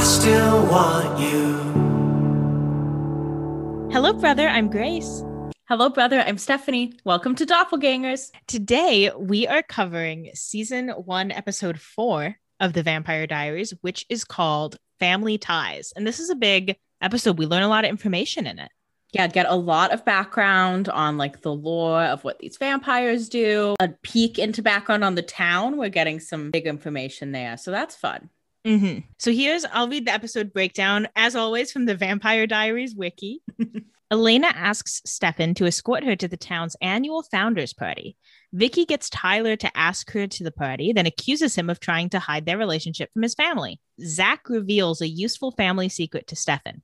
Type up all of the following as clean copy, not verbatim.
I still want you. Hello, brother. I'm Grace. Hello, brother. I'm Stephanie. Welcome to Doppelgangers. Today, we are covering season 1, episode 4 of The Vampire Diaries, which is called Family Ties. And this is a big episode. We learn a lot of information in it. Yeah, get a lot of background on like the lore of what these vampires do, a peek into background on the town. We're getting some big information there. So that's fun. Mm-hmm. So I'll read the episode breakdown, as always, from the Vampire Diaries wiki. Elena asks Stefan to escort her to the town's annual founders party. Vicky gets Tyler to ask her to the party, then accuses him of trying to hide their relationship from his family. Zach reveals a useful family secret to Stefan.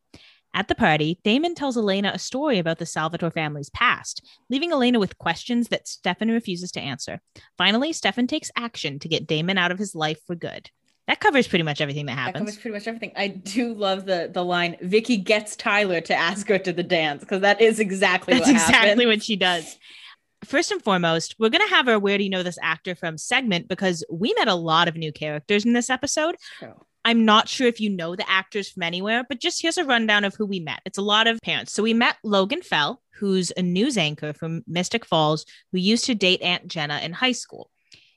At the party, Damon tells Elena a story about the Salvatore family's past, leaving Elena with questions that Stefan refuses to answer. Finally, Stefan takes action to get Damon out of his life for good. That covers pretty much everything that happens. That covers pretty much everything. I do love the line, Vicky gets Tyler to ask her to the dance, because that is exactly what she does. First and foremost, we're going to have our Where Do You Know This Actor From segment, because we met a lot of new characters in this episode. True. I'm not sure if you know the actors from anywhere, but just here's a rundown of who we met. It's a lot of parents. So we met Logan Fell, who's a news anchor from Mystic Falls, who used to date Aunt Jenna in high school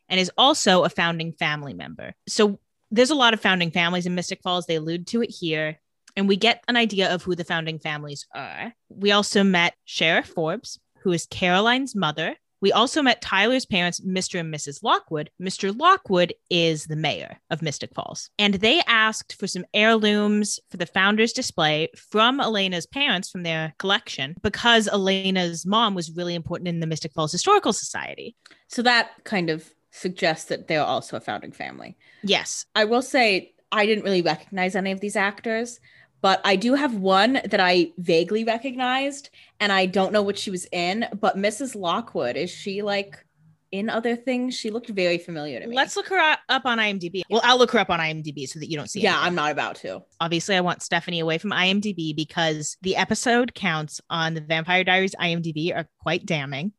and is also a founding family member. So there's a lot of founding families in Mystic Falls. They allude to it here. And we get an idea of who the founding families are. We also met Sheriff Forbes, who is Caroline's mother. We also met Tyler's parents, Mr. and Mrs. Lockwood. Mr. Lockwood is the mayor of Mystic Falls. And they asked for some heirlooms for the founders display from Elena's parents, from their collection, because Elena's mom was really important in the Mystic Falls Historical Society. So that kind of suggests that they're also a founding family. Yes. I will say I didn't really recognize any of these actors, but I do have one that I vaguely recognized, and I don't know what she was in, but Mrs. Lockwood, is she like in other things? She looked very familiar to me. Let's look her up on IMDb. Well, I'll look her up on IMDb so that you don't see it. Yeah, anything. I'm not about to. Obviously, I want Stephanie away from IMDb because the episode counts on the Vampire Diaries IMDb are quite damning.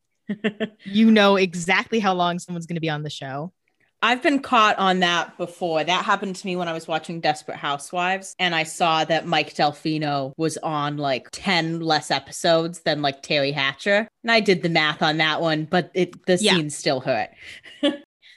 You know exactly how long someone's going to be on the show. I've been caught on that before. That happened to me when I was watching Desperate Housewives, and I saw that Mike Delfino was on like 10 less episodes than like Terry Hatcher. And I did the math on that one, but the scene still hurt.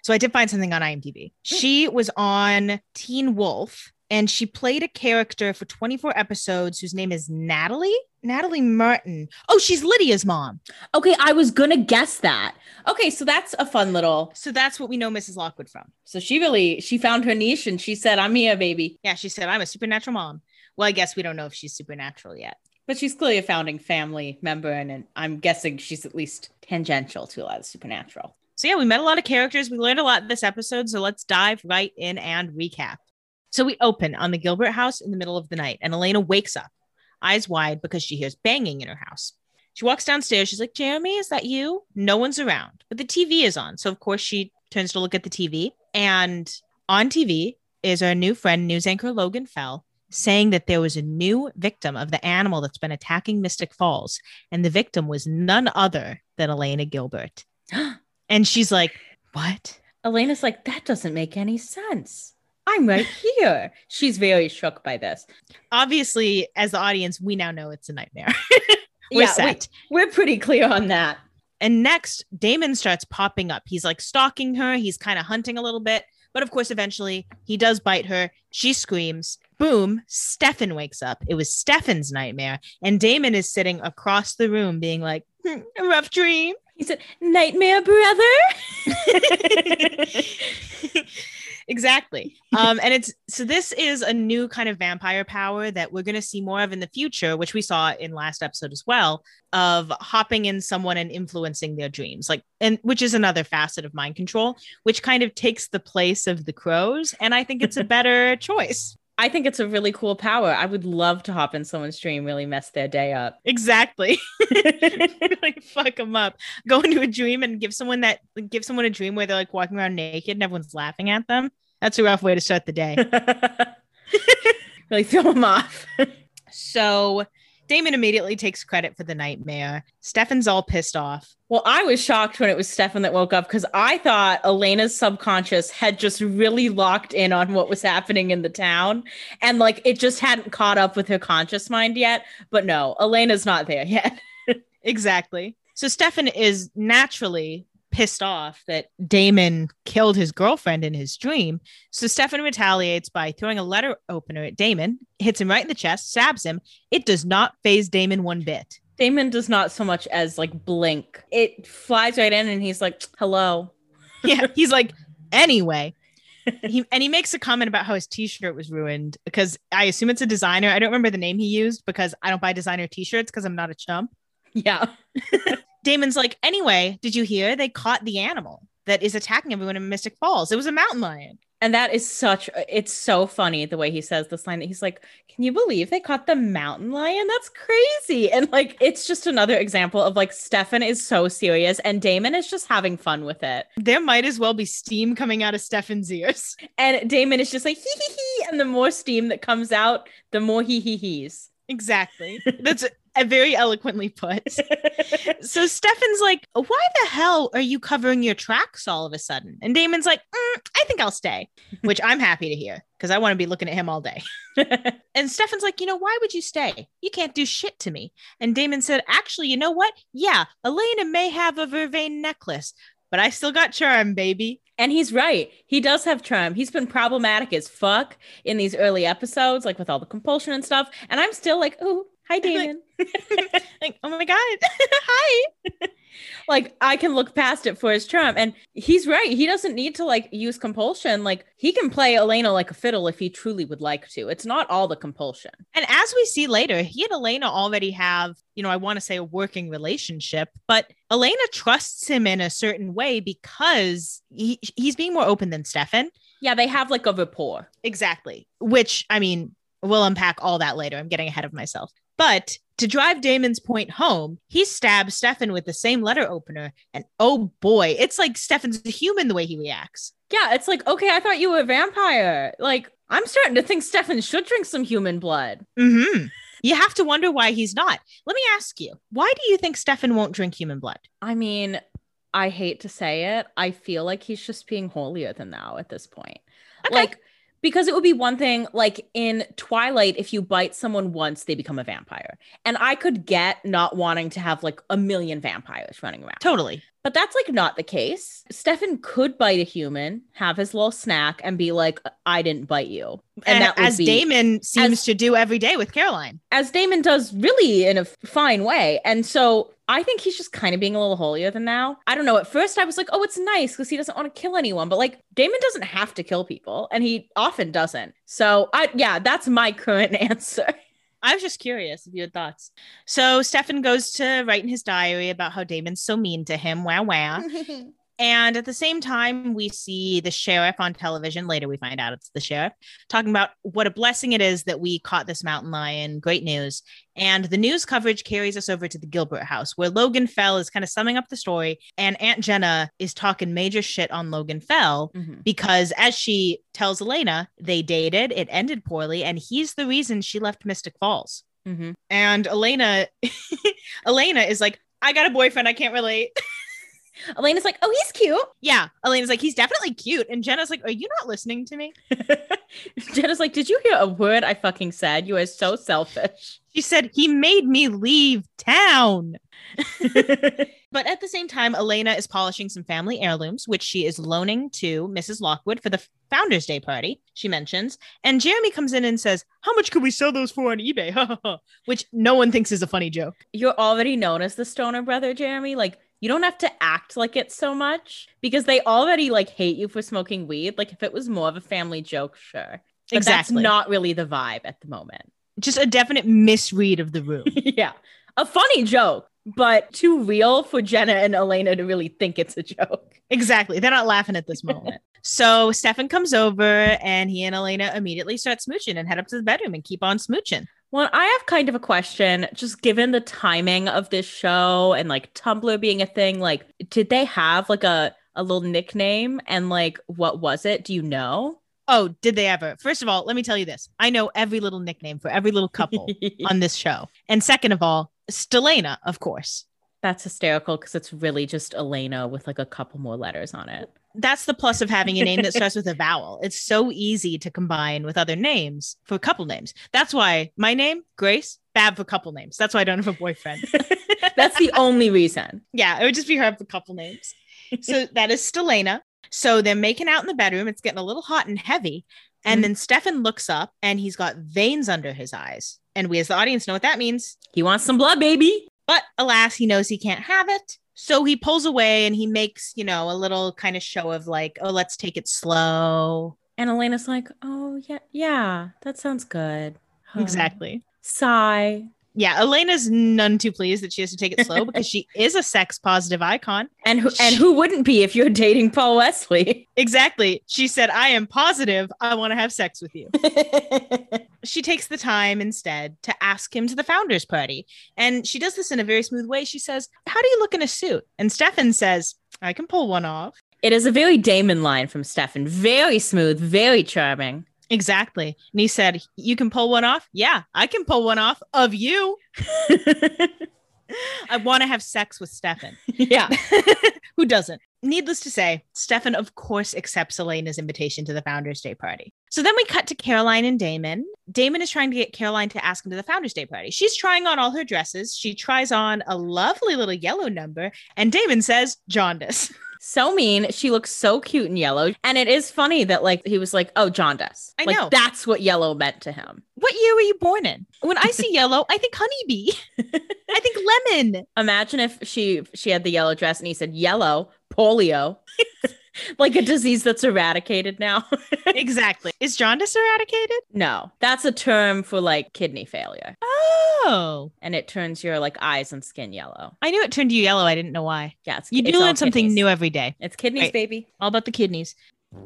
So I did find something on IMDb. She was on Teen Wolf, and she played a character for 24 episodes whose name is Natalie Merton. Oh, she's Lydia's mom. Okay, I was going to guess that. Okay, so that's a fun little... So that's what we know Mrs. Lockwood from. So she found her niche and she said, I'm here, baby. Yeah, she said, I'm a supernatural mom. Well, I guess we don't know if she's supernatural yet. But she's clearly a founding family member, and I'm guessing she's at least tangential to a lot of supernatural. So yeah, we met a lot of characters. We learned a lot this episode, so let's dive right in and recap. So we open on the Gilbert house in the middle of the night, and Elena wakes up, eyes wide, because she hears banging in her house. She walks downstairs. She's like, Jeremy, is that you? No one's around, but the TV is on. So of course she turns to look at the TV, and on TV is our new friend, news anchor Logan Fell, saying that there was a new victim of the animal that's been attacking Mystic Falls. And the victim was none other than Elena Gilbert. And she's like, what? Elena's like, that doesn't make any sense. I'm right here. She's very shook by this. Obviously, as the audience, we now know it's a nightmare. We're set. We're pretty clear on that. And next, Damon starts popping up. He's like stalking her. He's kind of hunting a little bit. But of course, eventually he does bite her. She screams. Boom. Stefan wakes up. It was Stefan's nightmare. And Damon is sitting across the room being like, a rough dream. He said, nightmare, brother. Exactly. And this is a new kind of vampire power that we're going to see more of in the future, which we saw in last episode as well, of hopping in someone and influencing their dreams, which is another facet of mind control, which kind of takes the place of the crows. And I think it's a better choice. I think it's a really cool power. I would love to hop in someone's dream, really mess their day up. Exactly. Like fuck them up. Go into a dream and give someone a dream where they're like walking around naked and everyone's laughing at them. That's a rough way to start the day. Really throw them off. So Damon immediately takes credit for the nightmare. Stefan's all pissed off. Well, I was shocked when it was Stefan that woke up because I thought Elena's subconscious had just really locked in on what was happening in the town. And like, it just hadn't caught up with her conscious mind yet. But no, Elena's not there yet. Exactly. So Stefan is naturally pissed off that Damon killed his girlfriend in his dream. So Stefan retaliates by throwing a letter opener at Damon, hits him right in the chest, stabs him. It does not faze Damon one bit. Damon does not so much as like blink. It flies right in and he's like, hello. Yeah, he's like, anyway. He makes a comment about how his t-shirt was ruined because I assume it's a designer. I don't remember the name he used because I don't buy designer t-shirts because I'm not a chump. Yeah. Damon's like, anyway, did you hear? They caught the animal that is attacking everyone in Mystic Falls. It was a mountain lion. And that is it's so funny the way he says this line that he's like, can you believe they caught the mountain lion? That's crazy. And like, it's just another example of like, Stefan is so serious and Damon is just having fun with it. There might as well be steam coming out of Stefan's ears. And Damon is just like, hee hee hee. And the more steam that comes out, the more he hee hees. Exactly. That's very eloquently put. So Stefan's like, why the hell are you covering your tracks all of a sudden? And Damon's like, I think I'll stay, which I'm happy to hear because I want to be looking at him all day. And Stefan's like, why would you stay? You can't do shit to me. And Damon said, actually, you know what? Yeah, Elena may have a Vervain necklace, but I still got charm, baby. And he's right. He does have charm. He's been problematic as fuck in these early episodes, like with all the compulsion and stuff. And I'm still like, ooh, hi, Damon. Like, oh my God. Hi. Like, I can look past it for his charm. And he's right. He doesn't need to like use compulsion. Like, he can play Elena like a fiddle if he truly would like to. It's not all the compulsion. And as we see later, he and Elena already have, I want to say a working relationship, but Elena trusts him in a certain way because he's being more open than Stefan. Yeah, they have like a rapport. Exactly. Which, I mean, we'll unpack all that later. I'm getting ahead of myself. But to drive Damon's point home, he stabs Stefan with the same letter opener. And oh boy, it's like Stefan's a human the way he reacts. Yeah, it's like, okay, I thought you were a vampire. Like, I'm starting to think Stefan should drink some human blood. Mm-hmm. You have to wonder why he's not. Let me ask you, why do you think Stefan won't drink human blood? I mean, I hate to say it. I feel like he's just being holier than thou at this point. Okay. Because it would be one thing, like in Twilight, if you bite someone once, they become a vampire. And I could get not wanting to have like a million vampires running around. Totally. But that's like not the case. Stefan could bite a human, have his little snack and be like, I didn't bite you. And that as Damon seems to do every day with Caroline. As Damon does really in a fine way. And so I think he's just kind of being a little holier than thou. I don't know. At first I was like, oh, it's nice because he doesn't want to kill anyone. But like Damon doesn't have to kill people and he often doesn't. So that's my current answer. I was just curious of your thoughts. So Stefan goes to write in his diary about how Damon's so mean to him. Wow, wow. And at the same time, we see the sheriff on television. Later, we find out it's the sheriff talking about what a blessing it is that we caught this mountain lion. Great news. And the news coverage carries us over to the Gilbert house where Logan Fell is kind of summing up the story. And Aunt Jenna is talking major shit on Logan Fell because as she tells Elena, they dated, it ended poorly. And he's the reason she left Mystic Falls. Mm-hmm. And Elena is like, I got a boyfriend. I can't relate. Elena's like, oh, he's cute. Yeah. Elena's like, he's definitely cute. And Jenna's like, are you not listening to me? Jenna's like, did you hear a word I fucking said? You are so selfish. She said, he made me leave town. But at the same time, Elena is polishing some family heirlooms, which she is loaning to Mrs. Lockwood for the Founders Day party, she mentions. And Jeremy comes in and says, how much could we sell those for on eBay? Which no one thinks is a funny joke. You're already known as the stoner brother, Jeremy. Like, you don't have to act like it so much because they already like hate you for smoking weed. Like if it was more of a family joke, sure. But exactly. That's not really the vibe at the moment. Just a definite misread of the room. Yeah. A funny joke, but too real for Jenna and Elena to really think it's a joke. Exactly. They're not laughing at this moment. So Stefan comes over and he and Elena immediately start smooching and head up to the bedroom and keep on smooching. Well, I have kind of a question, just given the timing of this show and like Tumblr being a thing, like, did they have like a little nickname and like, what was it? Do you know? Oh, did they ever? First of all, let me tell you this. I know every little nickname for every little couple on this show. And second of all, Stelena, of course. That's hysterical because it's really just Elena with like a couple more letters on it. That's the plus of having a name that starts with a vowel. It's so easy to combine with other names for couple names. That's why my name, Grace, bad for couple names. That's why I don't have a boyfriend. That's the only reason. Yeah, it would just be hard for couple names. So that is Stelena. So they're making out in the bedroom. It's getting a little hot and heavy. And then Stefan looks up and he's got veins under his eyes. And we as the audience know what that means. He wants some blood, baby. But alas, he knows he can't have it. So he pulls away and he makes, you know, a little kind of show of like, oh, let's take it slow. And Elena's like, oh, yeah, that sounds good. Exactly. Sigh. Yeah, Elena's none too pleased that she has to take it slow because she is a sex positive icon. And who wouldn't be if you're dating Paul Wesley? Exactly. She said, I am positive. I want to have sex with you. She takes the time instead to ask him to the founders party. And she does this in a very smooth way. She says, how do you look in a suit? And Stefan says, I can pull one off. It is a very Damon line from Stefan. Very smooth, very charming. Exactly. And he said, you can pull one off? Yeah, I can pull one off of you. I want to have sex with Stefan. Yeah. Who doesn't? Needless to say, Stefan, of course, accepts Elena's invitation to the Founders Day party. So then we cut to Caroline and Damon. Damon is trying to get Caroline to ask him to the Founders Day party. She's trying on all her dresses. She tries on a lovely little yellow number. And Damon says jaundice. So mean. She looks so cute in yellow. And it is funny that like he was like, oh, jaundice. I know. That's what yellow meant to him. What year were you born in? When I see yellow, I think honeybee. I think lemon. Imagine if she had the yellow dress and he said yellow, polio. Like a disease that's eradicated now. Exactly. Is jaundice eradicated? No, that's a term for like kidney failure. Oh. And it turns your like eyes and skin yellow. I knew it turned you yellow. I didn't know why. Yeah, it's, you do learn something new every day. It's kidneys, right, baby. All about the kidneys.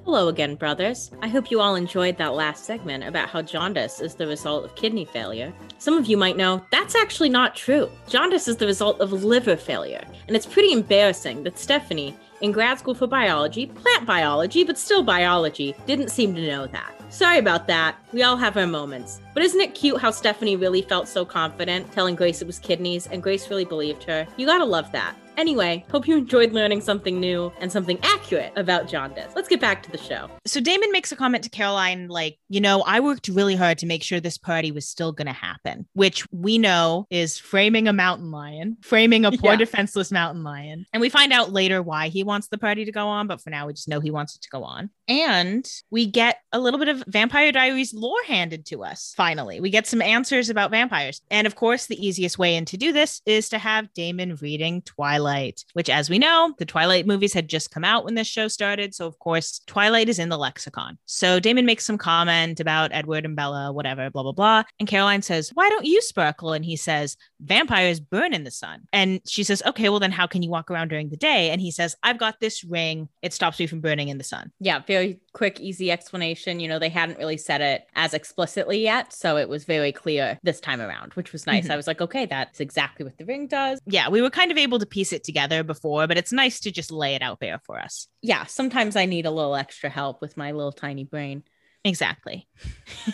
Hello again, brothers. I hope you all enjoyed that last segment about how jaundice is the result of kidney failure. Some of you might know that's actually not true. Jaundice is the result of liver failure. And it's pretty embarrassing that Stephanie, in grad school for biology, plant biology, but still biology, didn't seem to know that. Sorry about that. We all have our moments. But isn't it cute how Stephanie really felt so confident telling Grace it was kidneys and Grace really believed her? You gotta love that. Anyway, hope you enjoyed learning something new and something accurate about jaundice. Let's get back to the show. So Damon makes a comment to Caroline like, you know, I worked really hard to make sure this party was still going to happen, which we know is framing a mountain lion, framing a poor defenseless mountain lion. And we find out later why he wants the party to go on. But for now, we just know he wants it to go on. And we get a little bit of Vampire Diaries lore handed to us. Finally, we get some answers about vampires. And of course, the easiest way in to do this is to have Damon reading Twilight, which, as we know, the Twilight movies had just come out when this show started. So, of course, Twilight is in the lexicon. So Damon makes some comment about Edward and Bella, whatever, blah, blah, blah. And Caroline says, why don't you sparkle? And he says, vampires burn in the sun. And she says, OK, well, then how can you walk around during the day? And he says, I've got this ring. It stops me from burning in the sun. Yeah, very quick, easy explanation. You know, they hadn't really said it as explicitly yet. So it was very clear this time around, which was nice. I was like, OK, that's exactly what the ring does. Yeah, we were kind of able to piece it together before, but it's nice to just lay it out there for us. Yeah, sometimes I need a little extra help with my little tiny brain. Exactly.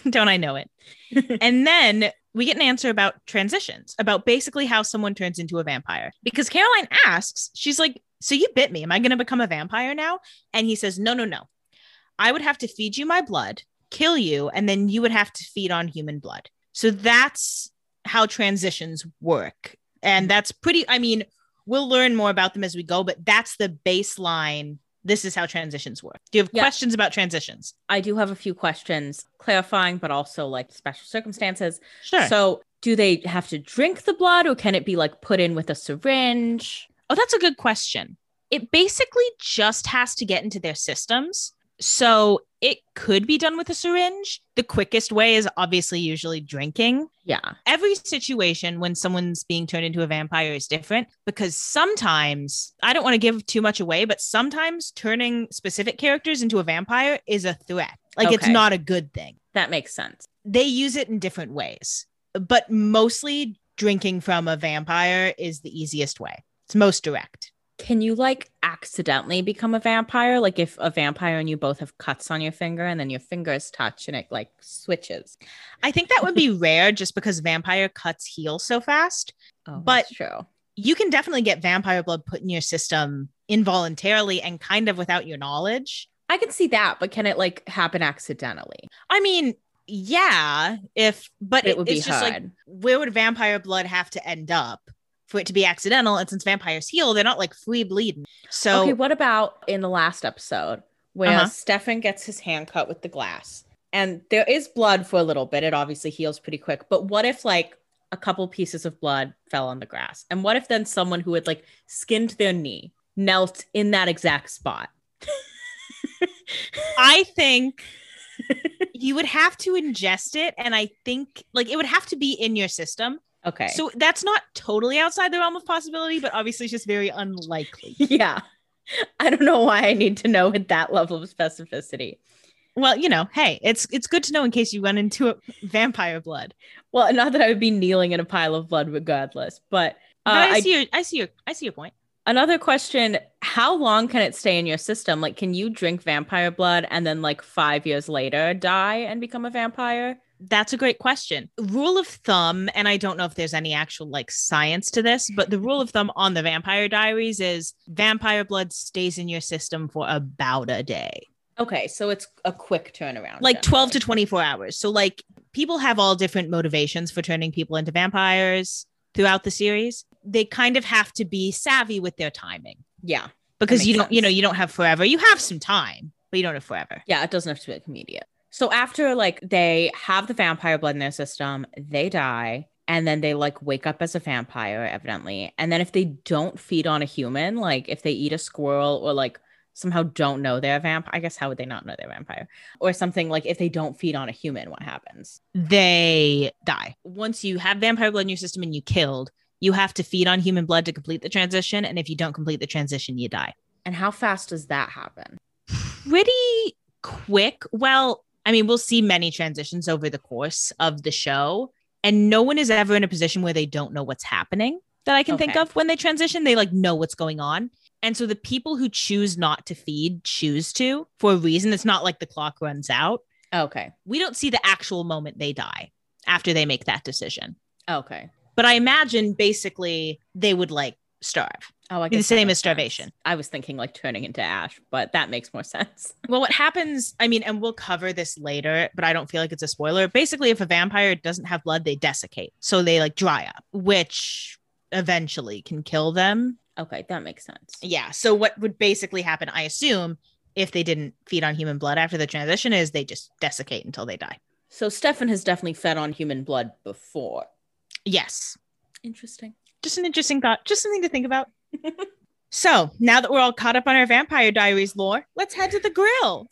Don't I know it? And then we get an answer about transitions, about basically how someone turns into a vampire. Because Caroline asks, she's like, so you bit me. Am I going to become a vampire now? And he says, no. I would have to feed you my blood, kill you, and then you would have to feed on human blood. So that's how transitions work. And that's pretty, I mean, we'll learn more about them as we go, but that's the baseline. This is how transitions work. Do you have questions about transitions? I do have a few questions, clarifying, but also like special circumstances. Sure. So do they have to drink the blood or can it be like put in with a syringe? Oh, that's a good question. It basically just has to get into their systems. So it could be done with a syringe. The quickest way is obviously usually drinking. Yeah. Every situation when someone's being turned into a vampire is different because sometimes, I don't want to give too much away, but sometimes turning specific characters into a vampire is a threat. Like It's not a good thing. That makes sense. They use it in different ways, but mostly drinking from a vampire is the easiest way. It's most direct. Can you like accidentally become a vampire? Like if a vampire and you both have cuts on your finger and then your fingers touch and it like switches. I think that would be rare just because vampire cuts heal so fast. Oh, but that's true. You can definitely get vampire blood put in your system involuntarily and kind of without your knowledge. I can see that, but can it like happen accidentally? I mean, yeah, but it would be hard. Like, where would vampire blood have to end up for it to be accidental? And since vampires heal, they're not like free bleeding. So okay, what about in the last episode where Stefan gets his hand cut with the glass and there is blood for a little bit. It obviously heals pretty quick. But what if like a couple pieces of blood fell on the grass? And what if then someone who had like skinned their knee knelt in that exact spot? I think you would have to ingest it. And I think like it would have to be in your system. Okay. So that's not totally outside the realm of possibility, but obviously it's just very unlikely. Yeah. I don't know why I need to know with that level of specificity. Well, you know, hey, it's good to know in case you run into a vampire blood. Well, not that I would be kneeling in a pile of blood regardless, but I see your point. Another question, how long can it stay in your system? Like, can you drink vampire blood and then like 5 years later die and become a vampire? That's a great question. Rule of thumb, and I don't know if there's any actual like science to this, but the rule of thumb on the Vampire Diaries is vampire blood stays in your system for about a day. Okay, so it's a quick turnaround. Like 12 to 24 hours. So like people have all different motivations for turning people into vampires throughout the series. They kind of have to be savvy with their timing. Yeah. Because you don't have forever. You have some time, but you don't have forever. Yeah, it doesn't have to be like immediate. So after like they have the vampire blood in their system, they die. And then they like wake up as a vampire, evidently. And then if they don't feed on a human, like if they eat a squirrel or like somehow don't know they're a vampire. I guess how would they not know they're a vampire? Or something like if they don't feed on a human, what happens? They die. Once you have vampire blood in your system and you killed, you have to feed on human blood to complete the transition. And if you don't complete the transition, you die. And how fast does that happen? Pretty quick. Well, I mean, we'll see many transitions over the course of the show. And no one is ever in a position where they don't know what's happening that I can think of when they transition. They like know what's going on. And so the people who choose not to feed choose to for a reason. It's not like the clock runs out. Okay. We don't see the actual moment they die after they make that decision. Okay. But I imagine basically they would like starve. Oh, I guess the same as starvation. I was thinking like turning into ash, but that makes more sense. Well, what happens, I mean, and we'll cover this later, but I don't feel like it's a spoiler. Basically, if a vampire doesn't have blood, they desiccate. So they like dry up, which eventually can kill them. Okay, that makes sense. Yeah. So what would basically happen, I assume, if they didn't feed on human blood after the transition is they just desiccate until they die. So Stefan has definitely fed on human blood before. Yes. Interesting. Just an interesting thought. Just something to think about. So now that we're all caught up on our Vampire Diaries lore, let's head to the grill.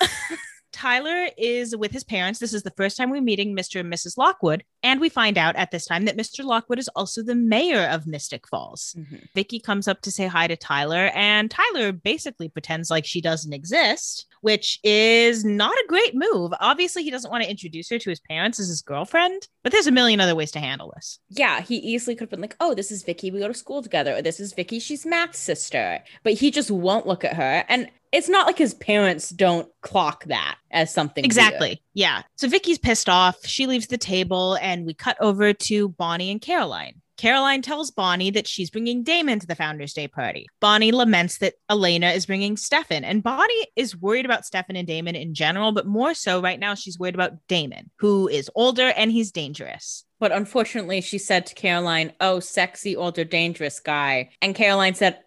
Tyler is with his parents. This is the first time we're meeting Mr. and Mrs. Lockwood. And we find out at this time that Mr. Lockwood is also the mayor of Mystic Falls. Mm-hmm. Vicky comes up to say hi to Tyler, and Tyler basically pretends like she doesn't exist, which is not a great move. Obviously, he doesn't want to introduce her to his parents as his girlfriend, but there's a million other ways to handle this. Yeah, he easily could have been like, oh, this is Vicky. We go to school together. Or this is Vicky. She's Matt's sister. But he just won't look at her. And it's not like his parents don't clock that as something. Exactly. Yeah. So Vicky's pissed off. She leaves the table and we cut over to Bonnie and Caroline. Caroline tells Bonnie that she's bringing Damon to the Founders Day party. Bonnie laments that Elena is bringing Stefan, and Bonnie is worried about Stefan and Damon in general, but more so right now she's worried about Damon, who is older and he's dangerous. But unfortunately, she said to Caroline, oh, sexy, older, dangerous guy. And Caroline said,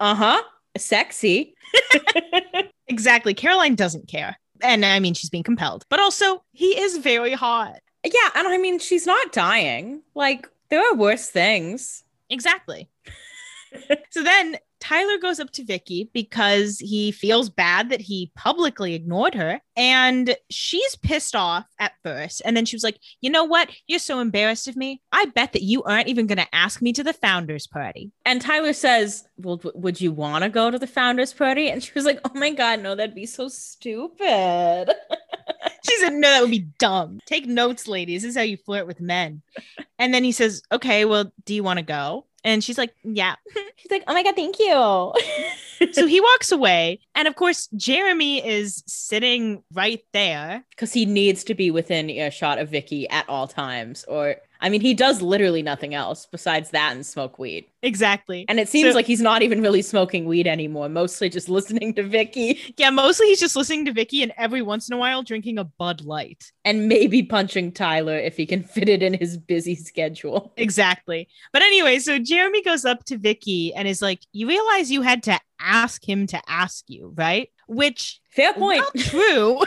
sexy. Exactly. Caroline doesn't care. And I mean, she's being compelled, but also he is very hot. Yeah. And I mean, she's not dying. Like, there are worse things. Exactly. So then Tyler goes up to Vicky because he feels bad that he publicly ignored her. And she's pissed off at first. And then she was like, you know what? You're so embarrassed of me. I bet that you aren't even going to ask me to the Founders Party. And Tyler says, well, would you want to go to the Founders Party? And she was like, oh my God, no, that'd be so stupid. She said, no, that would be dumb. Take notes, ladies. This is how you flirt with men. And then he says, okay, well, do you want to go? And she's like, yeah. She's like, oh my God, thank you. So he walks away. And of course, Jeremy is sitting right there. Because he needs to be within earshot of Vicky at all times. Or, I mean, he does literally nothing else besides that and smoke weed. Exactly. And it seems like he's not even really smoking weed anymore. Mostly just listening to Vicky. Yeah, mostly he's just listening to Vicky and every once in a while drinking a Bud Light. And maybe punching Tyler if he can fit it in his busy schedule. Exactly. But anyway, so Jeremy goes up to Vicky and is like, you realize you had to ask him to ask you, right? Which, fair point. Well, true.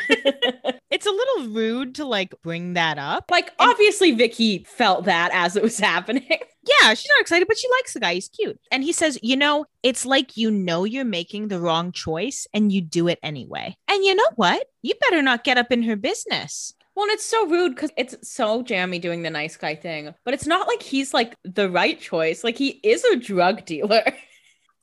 It's a little rude to like bring that up. Like, and obviously Vicky felt that as it was happening. Yeah, she's not excited, but she likes the guy. He's cute. And he says, you know, it's like, you know, you're making the wrong choice and you do it anyway. And you know what? You better not get up in her business. Well, and it's so rude because it's so Jeremy doing the nice guy thing, but it's not like he's like the right choice. Like, he is a drug dealer.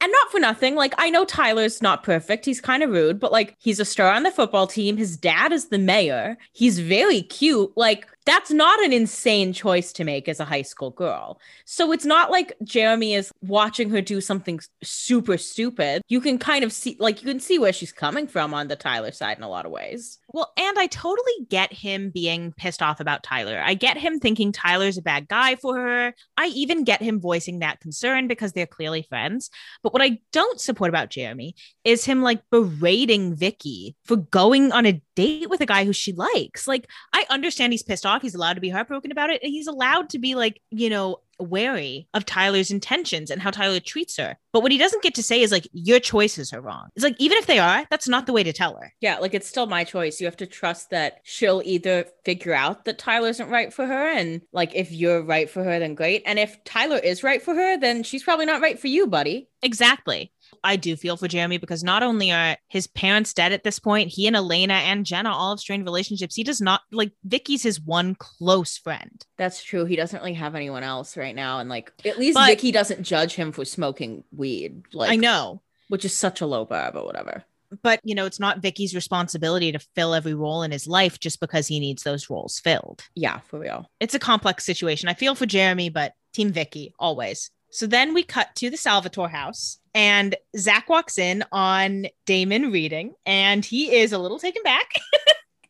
And not for nothing, like, I know Tyler's not perfect. He's kind of rude, but like, he's a star on the football team. His dad is the mayor. He's very cute. Like, that's not an insane choice to make as a high school girl. So it's not like Jeremy is watching her do something super stupid. You can kind of see, like, you can see where she's coming from on the Tyler side in a lot of ways. Well, and I totally get him being pissed off about Tyler. I get him thinking Tyler's a bad guy for her. I even get him voicing that concern because they're clearly friends. But what I don't support about Jeremy is him like berating Vicky for going on a date with a guy who she likes. Like, I understand he's pissed off. He's allowed to be heartbroken about it. And he's allowed to be like, you know, wary of Tyler's intentions and how Tyler treats her. But what he doesn't get to say is like, your choices are wrong. It's like, even if they are, that's not the way to tell her. Yeah, like, it's still my choice. You have to trust that she'll either figure out that Tyler isn't right for her, and like, if you're right for her, then great. And if Tyler is right for her, then she's probably not right for you, buddy. Exactly. I do feel for Jeremy because not only are his parents dead at this point, he and Elena and Jenna all have strained relationships. He does not, like, Vicky's his one close friend. That's true. He doesn't really have anyone else right now. And like, at least Vicky doesn't judge him for smoking weed. Like, I know. Which is such a low bar, but whatever. But, you know, it's not Vicky's responsibility to fill every role in his life just because he needs those roles filled. Yeah, for real. It's a complex situation. I feel for Jeremy, but Team Vicky, always. So then we cut to the Salvatore house and Zach walks in on Damon reading and he is a little taken back.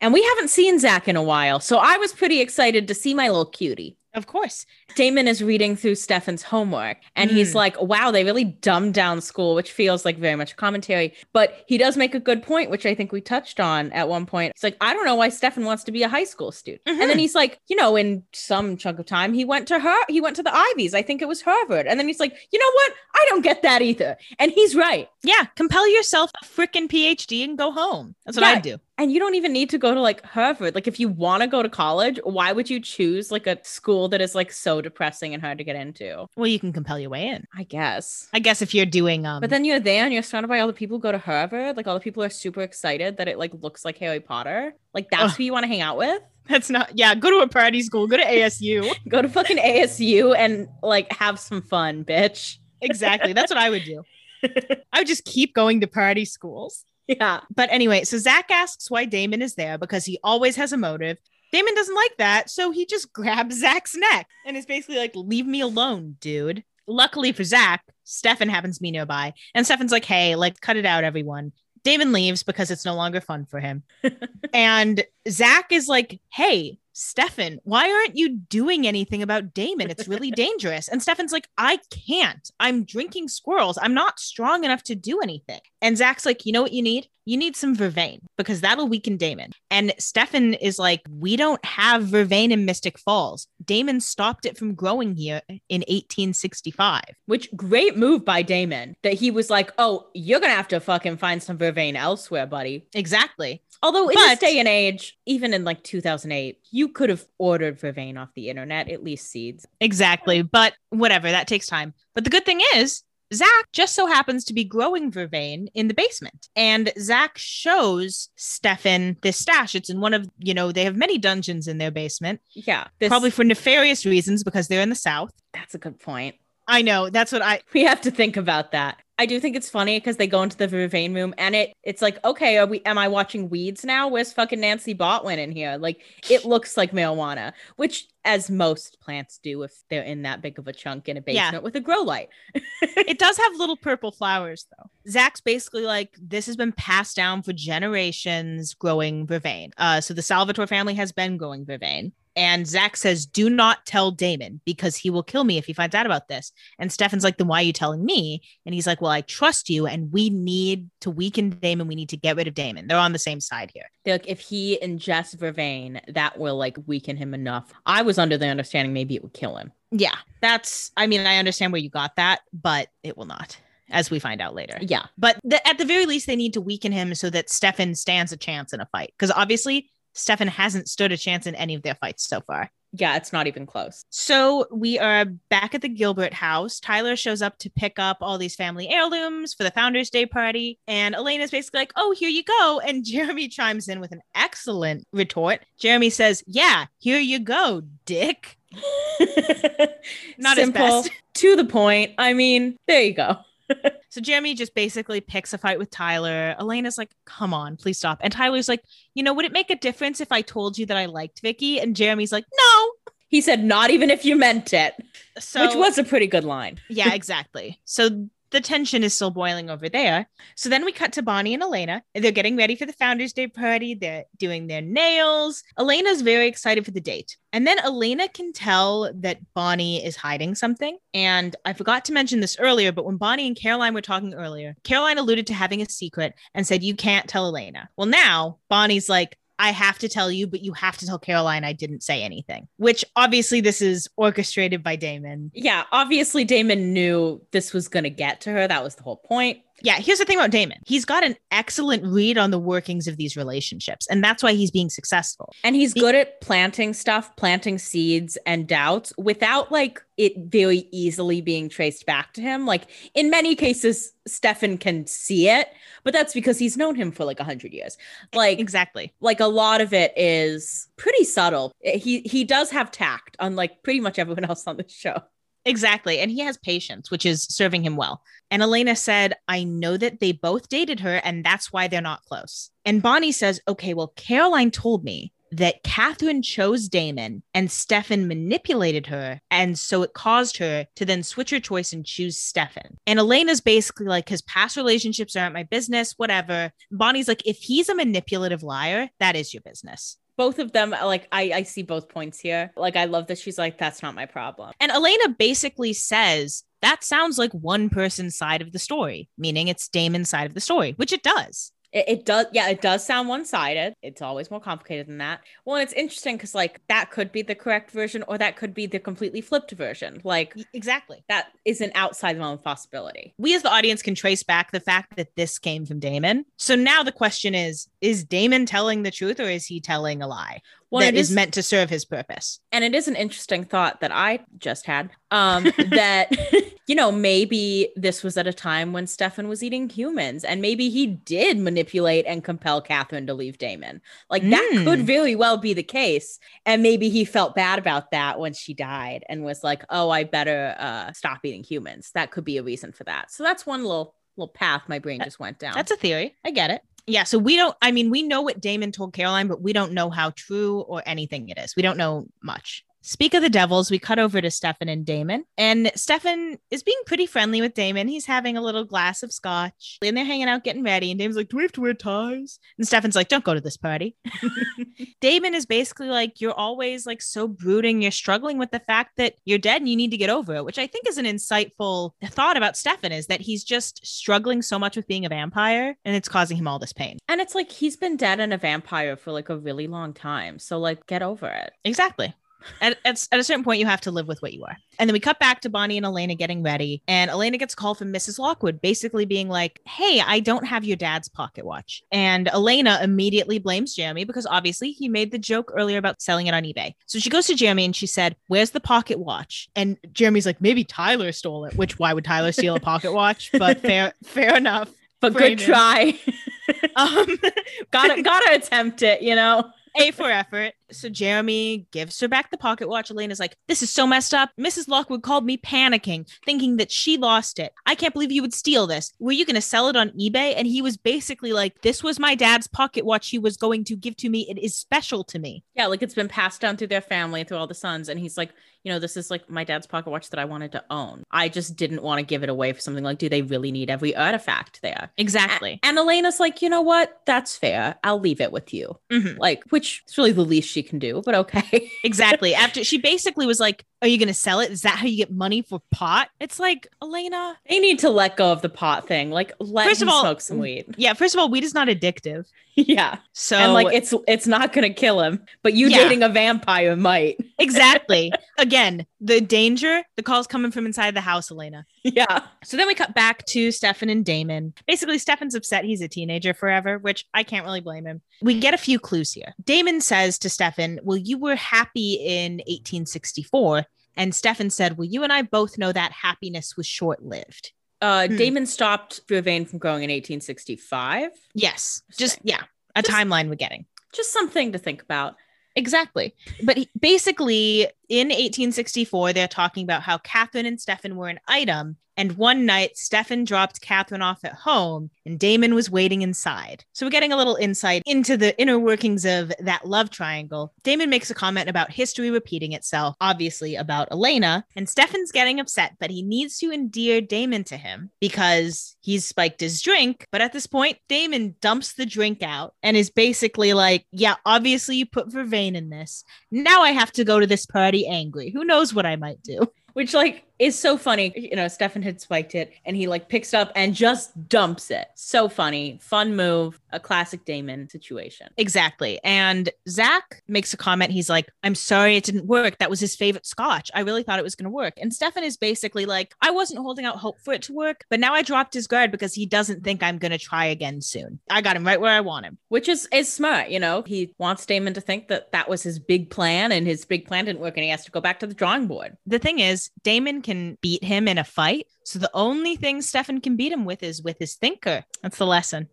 And we haven't seen Zach in a while. So I was pretty excited to see my little cutie. Of course. Damon is reading through Stefan's homework and he's like, wow, they really dumbed down school, which feels like very much commentary. But he does make a good point, which I think we touched on at one point. It's like, I don't know why Stefan wants to be a high school student. Mm-hmm. And then he's like, you know, in some chunk of time, he went to the Ivies. I think it was Harvard. And then he's like, you know what? I don't get that either. And he's right. Yeah. Compel yourself a freaking PhD and go home. That's what I'd do. And you don't even need to go to like Harvard. Like, if you want to go to college, why would you choose like a school that is like so depressing and hard to get into? Well, you can compel your way in, I guess. I guess if you're doing, but then you're there and you're surrounded by all the people who go to Harvard. Like, all the people are super excited that it like looks like Harry Potter. Like, that's who you want to hang out with. That's not, yeah, go to a party school, go to ASU, go to fucking ASU and like have some fun, bitch. Exactly. That's what I would do. I would just keep going to party schools. Yeah. But anyway, so Zach asks why Damon is there because he always has a motive. Damon doesn't like that. So he just grabs Zach's neck and is basically like, leave me alone, dude. Luckily for Zach, Stefan happens to be nearby. And Stefan's like, hey, like, cut it out, everyone. Damon leaves because it's no longer fun for him. And Zach is like, hey, Stefan, why aren't you doing anything about Damon? It's really dangerous. And Stefan's like, I can't. I'm drinking squirrels. I'm not strong enough to do anything. And Zach's like, you know what you need? You need some Vervain because that'll weaken Damon. And Stefan is like, we don't have Vervain in Mystic Falls. Damon stopped it from growing here in 1865. Which, great move by Damon that he was like, oh, you're going to have to fucking find some Vervain elsewhere, buddy. Exactly. Although in this day and age, even in like 2008, you could have ordered Vervain off the internet, at least seeds. Exactly. But whatever, that takes time. But the good thing is, Zach just so happens to be growing Vervain in the basement. And Zach shows Stefan this stash. It's in one of, you know, they have many dungeons in their basement. Yeah. Probably for nefarious reasons because they're in the South. That's a good point. I know. That's what we have to think about that. I do think it's funny because they go into the Vervain room and it's like, okay, am I watching weeds now? Where's fucking Nancy Botwin in here? Like, it looks like marijuana, which as most plants do if they're in that big of a chunk in a basement with a grow light. It does have little purple flowers, though. Zach's basically like, this has been passed down for generations growing vervain. So the Salvatore family has been growing vervain. And Zach says, do not tell Damon because he will kill me if he finds out about this. And Stefan's like, then why are you telling me? And he's like, well, I trust you. And we need to weaken Damon. We need to get rid of Damon. They're on the same side here. They're like, if he ingests vervain, that will like weaken him enough. I was under the understanding maybe it would kill him. Yeah, that's, I mean, I understand where you got that, but it will not, as we find out later. Yeah. But at the very least, they need to weaken him so that Stefan stands a chance in a fight. Because obviously, Stefan hasn't stood a chance in any of their fights so far. Yeah, it's not even close. So we are back at the Gilbert house. Tyler shows up to pick up all these family heirlooms for the Founders Day party. And Elena's basically like, oh, here you go. And Jeremy chimes in with an excellent retort. Jeremy says, yeah, here you go, dick. Not simple, his best. To the point. I mean, there you go. So Jeremy just basically picks a fight with Tyler. Elena's like, come on, please stop. And Tyler's like, you know, would it make a difference if I told you that I liked Vicky? And Jeremy's like, no. He said, not even if you meant it. So, which was a pretty good line. Yeah, exactly. So the tension is still boiling over there. So then we cut to Bonnie and Elena. They're getting ready for the Founders Day party. They're doing their nails. Elena's very excited for the date. And then Elena can tell that Bonnie is hiding something. And I forgot to mention this earlier, but when Bonnie and Caroline were talking earlier, Caroline alluded to having a secret and said, you can't tell Elena. Well, now Bonnie's like, I have to tell you, but you have to tell Caroline I didn't say anything, which obviously this is orchestrated by Damon. Yeah, obviously Damon knew this was going to get to her. That was the whole point. Yeah, here's the thing about Damon. He's got an excellent read on the workings of these relationships, and that's why he's being successful. And he's good at planting stuff, planting seeds and doubts without like it very easily being traced back to him. Like in many cases, Stefan can see it, but that's because he's known him for like 100 years. Like exactly. Like a lot of it is pretty subtle. He does have tact, unlike pretty much everyone else on this show. Exactly. And he has patience, which is serving him well. And Elena said, I know that they both dated her and that's why they're not close. And Bonnie says, okay, well, Caroline told me that Catherine chose Damon and Stefan manipulated her. And so it caused her to then switch her choice and choose Stefan. And Elena's basically like, his past relationships aren't my business, whatever. Bonnie's like, if he's a manipulative liar, that is your business. Both of them, like, I see both points here. Like, I love that she's like, that's not my problem. And Elena basically says, that sounds like one person's side of the story, meaning it's Damon's side of the story, which it does. It does. Yeah, it does sound one-sided. It's always more complicated than that. Well, and it's interesting because, like, that could be the correct version or that could be the completely flipped version. Like, exactly. That is an outside the realm of possibility. We as the audience can trace back the fact that this came from Damon. So now the question is Damon telling the truth or is he telling a lie? Well, that is meant to serve his purpose. And it is an interesting thought that I just had that, you know, maybe this was at a time when Stefan was eating humans and maybe he did manipulate and compel Catherine to leave Damon. Like that could very well be the case. And maybe he felt bad about that when she died and was like, oh, I better stop eating humans. That could be a reason for that. So that's one little path my brain just went down. That's a theory. I get it. Yeah, so we know what Damon told Caroline, but we don't know how true or anything it is. We don't know much. Speak of the devils, we cut over to Stefan and Damon. And Stefan is being pretty friendly with Damon. He's having a little glass of scotch. And they're hanging out, getting ready. And Damon's like, do we have to wear ties? And Stefan's like, don't go to this party. Damon is basically like, you're always like so brooding. You're struggling with the fact that you're dead and you need to get over it, which I think is an insightful thought about Stefan, is that he's just struggling so much with being a vampire and it's causing him all this pain. And it's like, he's been dead and a vampire for like a really long time. So like, get over it. Exactly. At a certain point, you have to live with what you are. And then we cut back to Bonnie and Elena getting ready. And Elena gets a call from Mrs. Lockwood, basically being like, hey, I don't have your dad's pocket watch. And Elena immediately blames Jeremy because obviously he made the joke earlier about selling it on eBay. So she goes to Jeremy and she said, where's the pocket watch? And Jeremy's like, maybe Tyler stole it, which why would Tyler steal a pocket watch? But fair enough. But good try. Gotta attempt it, you know? A for effort. So Jeremy gives her back the pocket watch. Elena's like, this is so messed up. Mrs. Lockwood called me panicking, thinking that she lost it. I can't believe you would steal this. Were you going to sell it on eBay? And he was basically like, this was my dad's pocket watch he was going to give to me. It is special to me. Yeah, like it's been passed down through their family, through all the sons. And he's like, you know, this is like my dad's pocket watch that I wanted to own. I just didn't want to give it away for something like, do they really need every artifact there? Exactly. And Elena's like, you know what? That's fair. I'll leave it with you. Mm-hmm. Like, which is really the least she can do, but okay. Exactly. After she basically was like, are you going to sell it? Is that how you get money for pot? It's like, Elena, they need to let go of the pot thing. Like, let him smoke some weed. Yeah. First of all, weed is not addictive. Yeah. So, and like, it's not going to kill him, but you dating a vampire might. Exactly. Again, the danger, the call's coming from inside the house, Elena. Yeah. So then we cut back to Stefan and Damon. Basically, Stefan's upset he's a teenager forever, which I can't really blame him. We get a few clues here. Damon says to Stefan, well, you were happy in 1864. And Stefan said, well, you and I both know that happiness was short-lived. Damon stopped Vervain from growing in 1865. Yes. Timeline we're getting. Just something to think about. Exactly. But basically, in 1864, they're talking about how Catherine and Stefan were an item. And one night, Stefan dropped Catherine off at home and Damon was waiting inside. So we're getting a little insight into the inner workings of that love triangle. Damon makes a comment about history repeating itself, obviously about Elena. And Stefan's getting upset, but he needs to endear Damon to him because he's spiked his drink. But at this point, Damon dumps the drink out and is basically like, yeah, obviously you put Vervain in this. Now I have to go to this party angry. Who knows what I might do? Which, like, is so funny. You know, Stefan had spiked it and he, like, picks it up and just dumps it. So funny. Fun move. A classic Damon situation. Exactly. And Zach makes a comment. He's like, I'm sorry it didn't work. That was his favorite scotch. I really thought it was going to work. And Stefan is basically like, I wasn't holding out hope for it to work, but now I dropped his guard because he doesn't think I'm going to try again soon. I got him right where I want him. Which is smart, you know? He wants Damon to think that that was his big plan and his big plan didn't work and he has to go back to the drawing board. The thing is, Damon can beat him in a fight. So the only thing Stefan can beat him with is with his thinker. That's the lesson.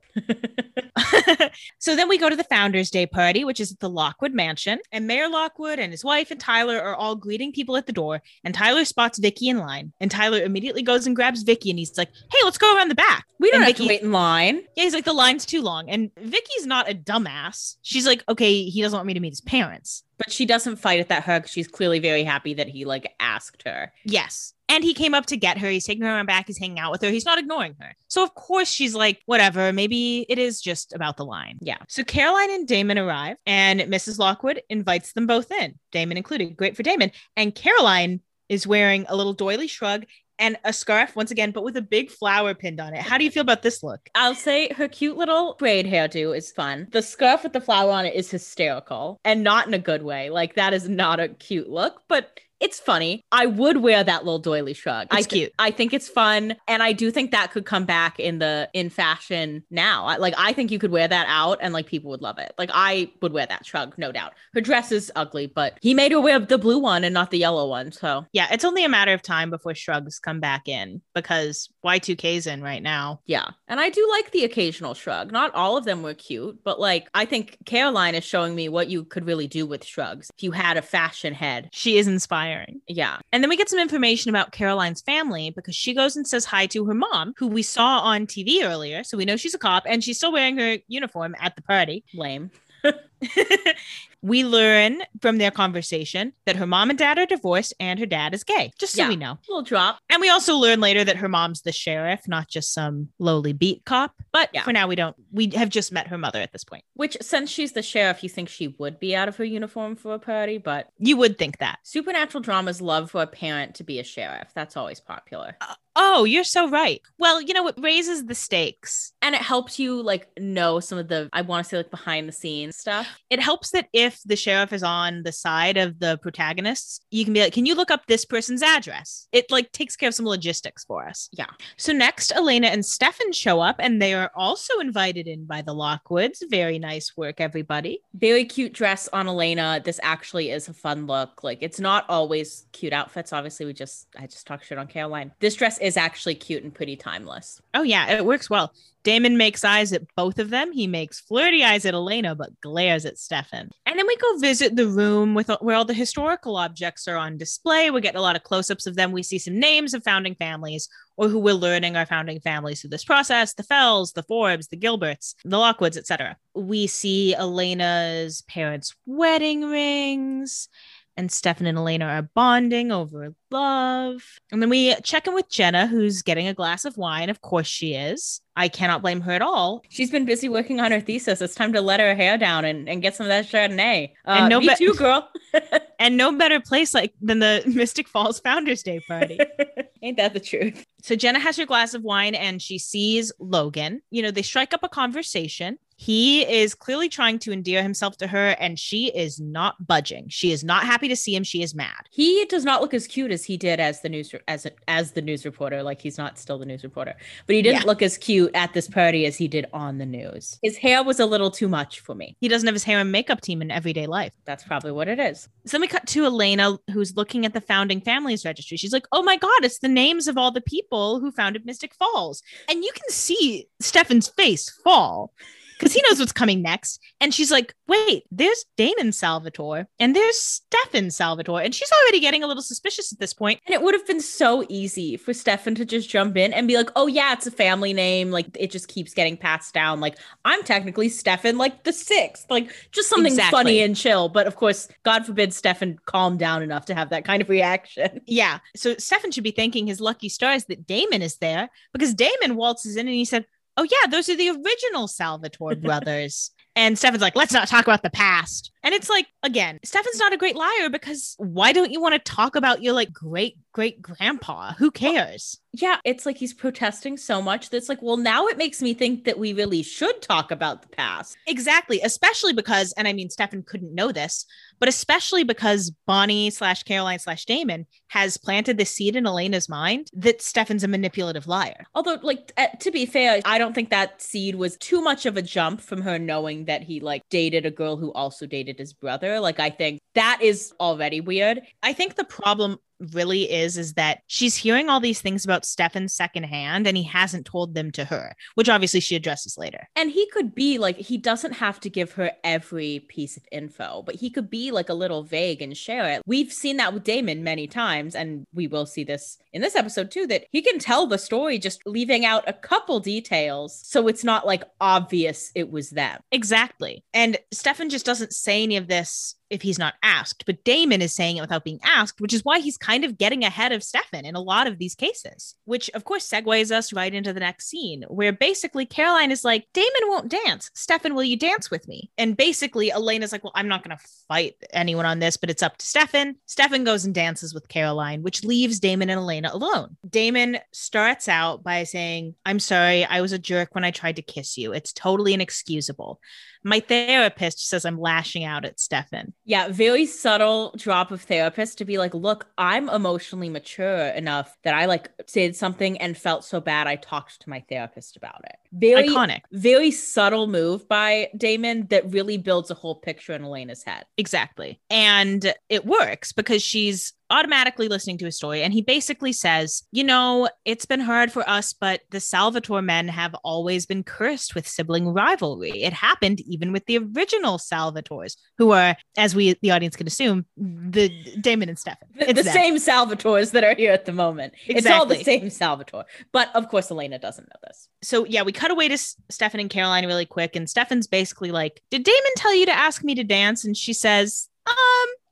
So then we go to the Founders Day party, which is at the Lockwood mansion. And Mayor Lockwood and his wife and Tyler are all greeting people at the door. And Tyler spots Vicky in line. And Tyler immediately goes and grabs Vicky and he's like, hey, let's go around the back. We don't have to wait in line. Yeah, he's like, the line's too long. And Vicky's not a dumbass. She's like, okay, he doesn't want me to meet his parents. But she doesn't fight at that hug. She's clearly very happy that he like asked her. Yes. And he came up to get her. He's taking her around back. He's hanging out with her. He's not ignoring her. So, of course, she's like, whatever. Maybe it is just about the line. Yeah. So Caroline and Damon arrive and Mrs. Lockwood invites them both in, Damon included. Great for Damon. And Caroline is wearing a little doily shrug and a scarf once again, but with a big flower pinned on it. How do you feel about this look? I'll say her cute little braid hairdo is fun. The scarf with the flower on it is hysterical and not in a good way. Like, that is not a cute look, but it's funny. I would wear that little doily shrug. It's cute. I think it's fun. And I do think that could come back in fashion now. I think you could wear that out and like people would love it. Like I would wear that shrug, no doubt. Her dress is ugly, but he made her wear the blue one and not the yellow one. So yeah, it's only a matter of time before shrugs come back in because Y2K's in right now. Yeah. And I do like the occasional shrug. Not all of them were cute, but like, I think Caroline is showing me what you could really do with shrugs. If you had a fashion head, she is inspired. Yeah. And then we get some information about Caroline's family because she goes and says hi to her mom, who we saw on TV earlier. So we know she's a cop and she's still wearing her uniform at the party. Lame. We learn from their conversation that her mom and dad are divorced and her dad is gay. Just so we know. Little drop. And we also learn later that her mom's the sheriff, not just some lowly beat cop. But for now, we have just met her mother at this point. Which, since she's the sheriff, you think she would be out of her uniform for a party, but you would think that. Supernatural dramas love for a parent to be a sheriff. That's always popular. Oh, you're so right. Well, you know, it raises the stakes and it helps you like know some of the, I want to say like behind the scenes stuff. It helps that if the sheriff is on the side of the protagonists, you can be like, can you look up this person's address? It like takes care of some logistics for us. Yeah. So next, Elena and Stefan show up and they are also invited in by the Lockwoods. Very nice work, everybody. Very cute dress on Elena. This actually is a fun look. Like it's not always cute outfits. Obviously, I just talk shit on Caroline. This dress is actually cute and pretty timeless. Oh, yeah, it works well. Damon makes eyes at both of them. He makes flirty eyes at Elena, but glares at Stefan. And then we go visit the room with where all the historical objects are on display. We get a lot of close-ups of them. We see some names of founding families, or who we're learning are founding families through this process. The Fells, the Forbes, the Gilberts, the Lockwoods, etc. We see Elena's parents' wedding rings. And Stefan and Elena are bonding over love. And then we check in with Jenna, who's getting a glass of wine. Of course she is. I cannot blame her at all. She's been busy working on her thesis. It's time to let her hair down and get some of that Chardonnay. And no me too, girl. And no better place than the Mystic Falls Founders Day party. Ain't that the truth? So Jenna has her glass of wine and she sees Logan. You know, they strike up a conversation. He is clearly trying to endear himself to her, and she is not budging. She is not happy to see him. She is mad. He does not look as cute as he did as the news reporter. Like, he's not still the news reporter, but he didn't look as cute at this party as he did on the news. His hair was a little too much for me. He doesn't have his hair and makeup team in everyday life. That's probably what it is. So then we cut to Elena, who's looking at the founding families registry. She's like, "Oh my God, it's the names of all the people who founded Mystic Falls," and you can see Stefan's face fall. Because he knows what's coming next. And she's like, wait, there's Damon Salvatore and there's Stefan Salvatore. And she's already getting a little suspicious at this point. And it would have been so easy for Stefan to just jump in and be like, oh, yeah, it's a family name. Like, it just keeps getting passed down. Like, I'm technically Stefan, like the sixth, like just something funny and chill. But of course, God forbid Stefan calmed down enough to have that kind of reaction. Yeah. So Stefan should be thanking his lucky stars that Damon is there, because Damon waltzes in and he said, oh, yeah, those are the original Salvatore brothers. And Stefan's like, let's not talk about the past. And it's like, again, Stefan's not a great liar, because why don't you want to talk about your like great-great-grandpa? Who cares? Yeah, it's like he's protesting so much that's like, well, now it makes me think that we really should talk about the past. Exactly. Especially because, and I mean, Stefan couldn't know this, but especially because Bonnie/Caroline/Damon has planted the seed in Elena's mind that Stefan's a manipulative liar. Although, like, to be fair, I don't think that seed was too much of a jump from her knowing that he like dated a girl who also dated his brother. Like, I think that is already weird. I think the problem really is that she's hearing all these things about Stefan secondhand and he hasn't told them to her, which obviously she addresses later. And he could be like, he doesn't have to give her every piece of info, but he could be like a little vague and share it. We've seen that with Damon many times, and we will see this in this episode too, that he can tell the story just leaving out a couple details so it's not like obvious it was them. Exactly. And Stefan just doesn't say any of this if he's not asked, but Damon is saying it without being asked, which is why he's kind of getting ahead of Stefan in a lot of these cases, which of course segues us right into the next scene where basically Caroline is like, Damon won't dance. Stefan, will you dance with me? And basically Elena's like, well, I'm not going to fight anyone on this, but it's up to Stefan. Stefan goes and dances with Caroline, which leaves Damon and Elena alone. Damon starts out by saying, I'm sorry, I was a jerk when I tried to kiss you. It's totally inexcusable. My therapist says I'm lashing out at Stefan. Yeah, very subtle drop of therapist to be like, look, I'm emotionally mature enough that I like said something and felt so bad I talked to my therapist about it. Very iconic. Very subtle move by Damon that really builds a whole picture in Elena's head. Exactly. And it works because she's automatically listening to his story. And he basically says, you know, it's been hard for us, but the Salvatore men have always been cursed with sibling rivalry. It happened even with the original Salvatores, who are, as we, the audience can assume, the Damon and Stefan. The same Salvatores that are here at the moment. Exactly. It's all the same Salvatore. But of course, Elena doesn't know this. So yeah, we cut away to Stefan and Caroline really quick. And Stefan's basically like, did Damon tell you to ask me to dance? And she says,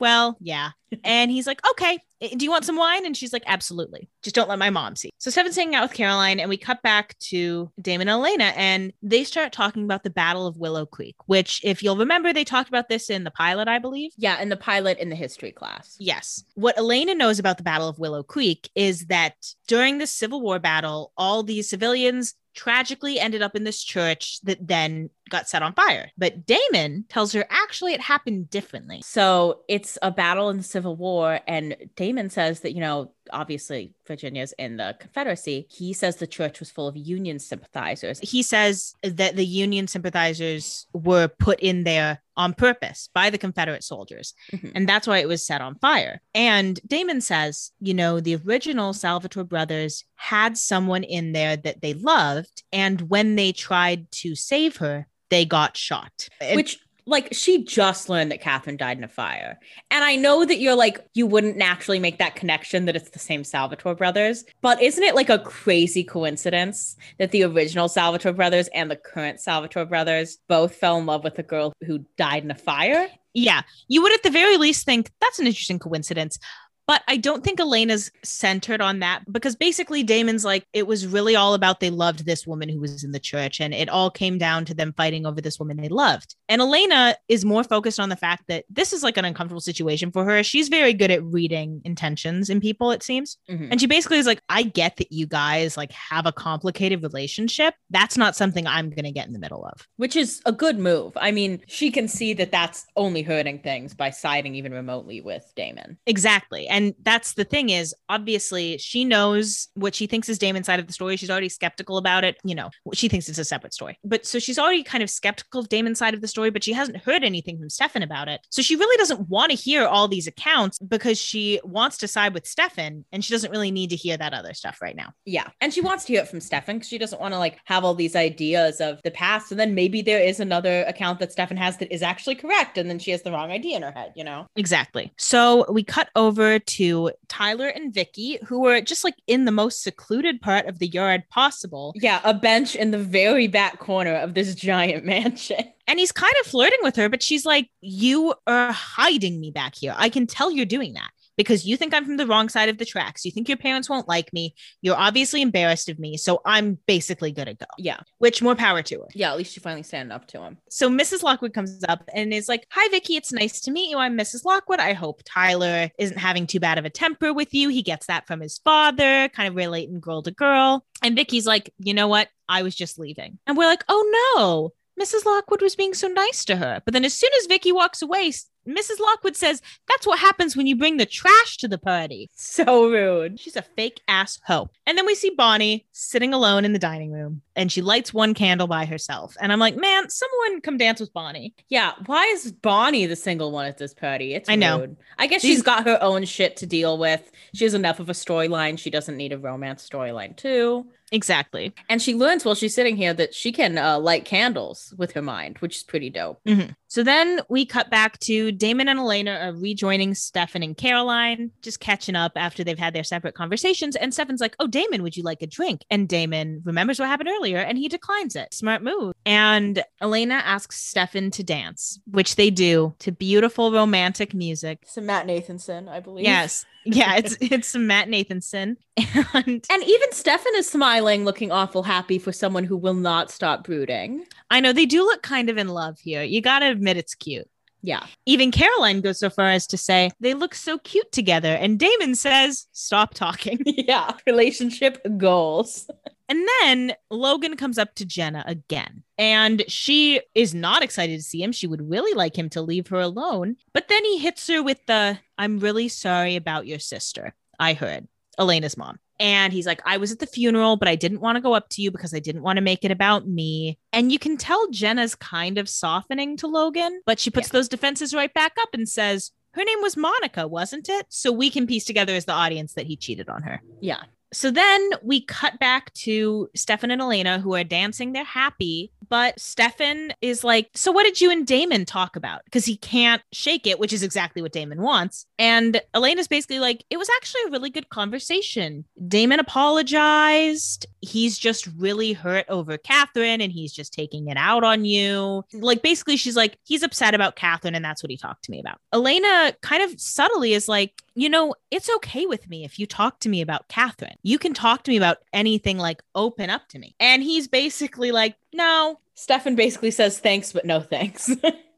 well, yeah. And he's like, okay, do you want some wine? And she's like, absolutely. Just don't let my mom see. So Stefan's hanging out with Caroline, and we cut back to Damon and Elena, and they start talking about the Battle of Willow Creek, which, if you'll remember, they talked about this in the pilot, I believe. Yeah, in the pilot in the history class. Yes. What Elena knows about the Battle of Willow Creek is that during the Civil War battle, all these civilians tragically ended up in this church that then got set on fire. But Damon tells her actually it happened differently. So it's a battle in the Civil War. And Damon says that, you know, obviously Virginia's in the Confederacy. He says the church was full of Union sympathizers. He says that the Union sympathizers were put in there on purpose by the Confederate soldiers. Mm-hmm. And that's why it was set on fire. And Damon says, you know, the original Salvatore brothers had someone in there that they loved. And when they tried to save her, they got shot. Which... like, she just learned that Catherine died in a fire. And I know that you're like, you wouldn't naturally make that connection that it's the same Salvatore brothers. But isn't it like a crazy coincidence that the original Salvatore brothers and the current Salvatore brothers both fell in love with a girl who died in a fire? Yeah. You would at the very least think that's an interesting coincidence. But I don't think Elena's centered on that, because basically Damon's like, it was really all about they loved this woman who was in the church, and it all came down to them fighting over this woman they loved. And Elena is more focused on the fact that this is like an uncomfortable situation for her. She's very good at reading intentions in people, it seems. Mm-hmm. And she basically is like, I get that you guys like have a complicated relationship. That's not something I'm going to get in the middle of. Which is a good move. I mean, she can see that that's only hurting things by siding even remotely with Damon. Exactly. And that's the thing is, obviously, she knows what she thinks is Damon's side of the story. She's already skeptical about it. You know, she thinks it's a separate story. But so she's already kind of skeptical of Damon's side of the story, but she hasn't heard anything from Stefan about it. So she really doesn't want to hear all these accounts because she wants to side with Stefan, and she doesn't really need to hear that other stuff right now. Yeah. And she wants to hear it from Stefan because she doesn't want to like have all these ideas of the past. And then maybe there is another account that Stefan has that is actually correct. And then she has the wrong idea in her head, you know? Exactly. So we cut over to Tyler and Vicky, who were just like in the most secluded part of the yard possible. Yeah, a bench in the very back corner of this giant mansion. And he's kind of flirting with her, but she's like, you are hiding me back here. I can tell you're doing that because you think I'm from the wrong side of the tracks. You think your parents won't like me. You're obviously embarrassed of me. So I'm basically good to go. Yeah. Which, more power to her. Yeah, at least she finally standing up to him. So Mrs. Lockwood comes up and is like, hi, Vicky, it's nice to meet you. I'm Mrs. Lockwood. I hope Tyler isn't having too bad of a temper with you. He gets that from his father, kind of relating girl to girl. And Vicky's like, you know what? I was just leaving. And we're like, oh no. Mrs. Lockwood was being so nice to her. But then as soon as Vicky walks away, Mrs. Lockwood says, that's what happens when you bring the trash to the party. So rude. She's a fake ass hoe. And then we see Bonnie sitting alone in the dining room, and she lights one candle by herself. And I'm like, man, someone come dance with Bonnie. Yeah. Why is Bonnie the single one at this party? It's rude. I guess she's got her own shit to deal with. She has enough of a storyline. She doesn't need a romance storyline too. Exactly. And she learns while she's sitting here that she can light candles with her mind, which is pretty dope. Mm-hmm. So then we cut back to Damon and Elena are rejoining Stefan and Caroline, just catching up after they've had their separate conversations. And Stefan's like, oh, Damon, would you like a drink? And Damon remembers what happened earlier and he declines it. Smart move. And Elena asks Stefan to dance, which they do to beautiful romantic music. Some Matt Nathanson, I believe. Yes. Yeah, it's some Matt Nathanson. And even Stefan is smiling, looking awful happy for someone who will not stop brooding. I know, they do look kind of in love here. You got to admit it's cute. Yeah. Even Caroline goes so far as to say, they look so cute together. And Damon says, stop talking. Yeah. Relationship goals. And then Logan comes up to Jenna again, and she is not excited to see him. She would really like him to leave her alone. But then he hits her with the, I'm really sorry about your sister. I heard. Elena's mom. And he's like, I was at the funeral, but I didn't want to go up to you because I didn't want to make it about me. And you can tell Jenna's kind of softening to Logan, but she puts those defenses right back up and says, her name was Monica, wasn't it? So we can piece together as the audience that he cheated on her. Yeah. So then we cut back to Stefan and Elena, who are dancing. They're happy. But Stefan is like, so what did you and Damon talk about? Because he can't shake it, which is exactly what Damon wants. And Elena's basically like, it was actually a really good conversation. Damon apologized. He's just really hurt over Catherine and he's just taking it out on you. Like, basically, she's like, he's upset about Catherine and that's what he talked to me about. Elena kind of subtly is like, you know, it's okay with me if you talk to me about Catherine. You can talk to me about anything, like open up to me. And he's basically like, no. Stefan basically says thanks, but no thanks.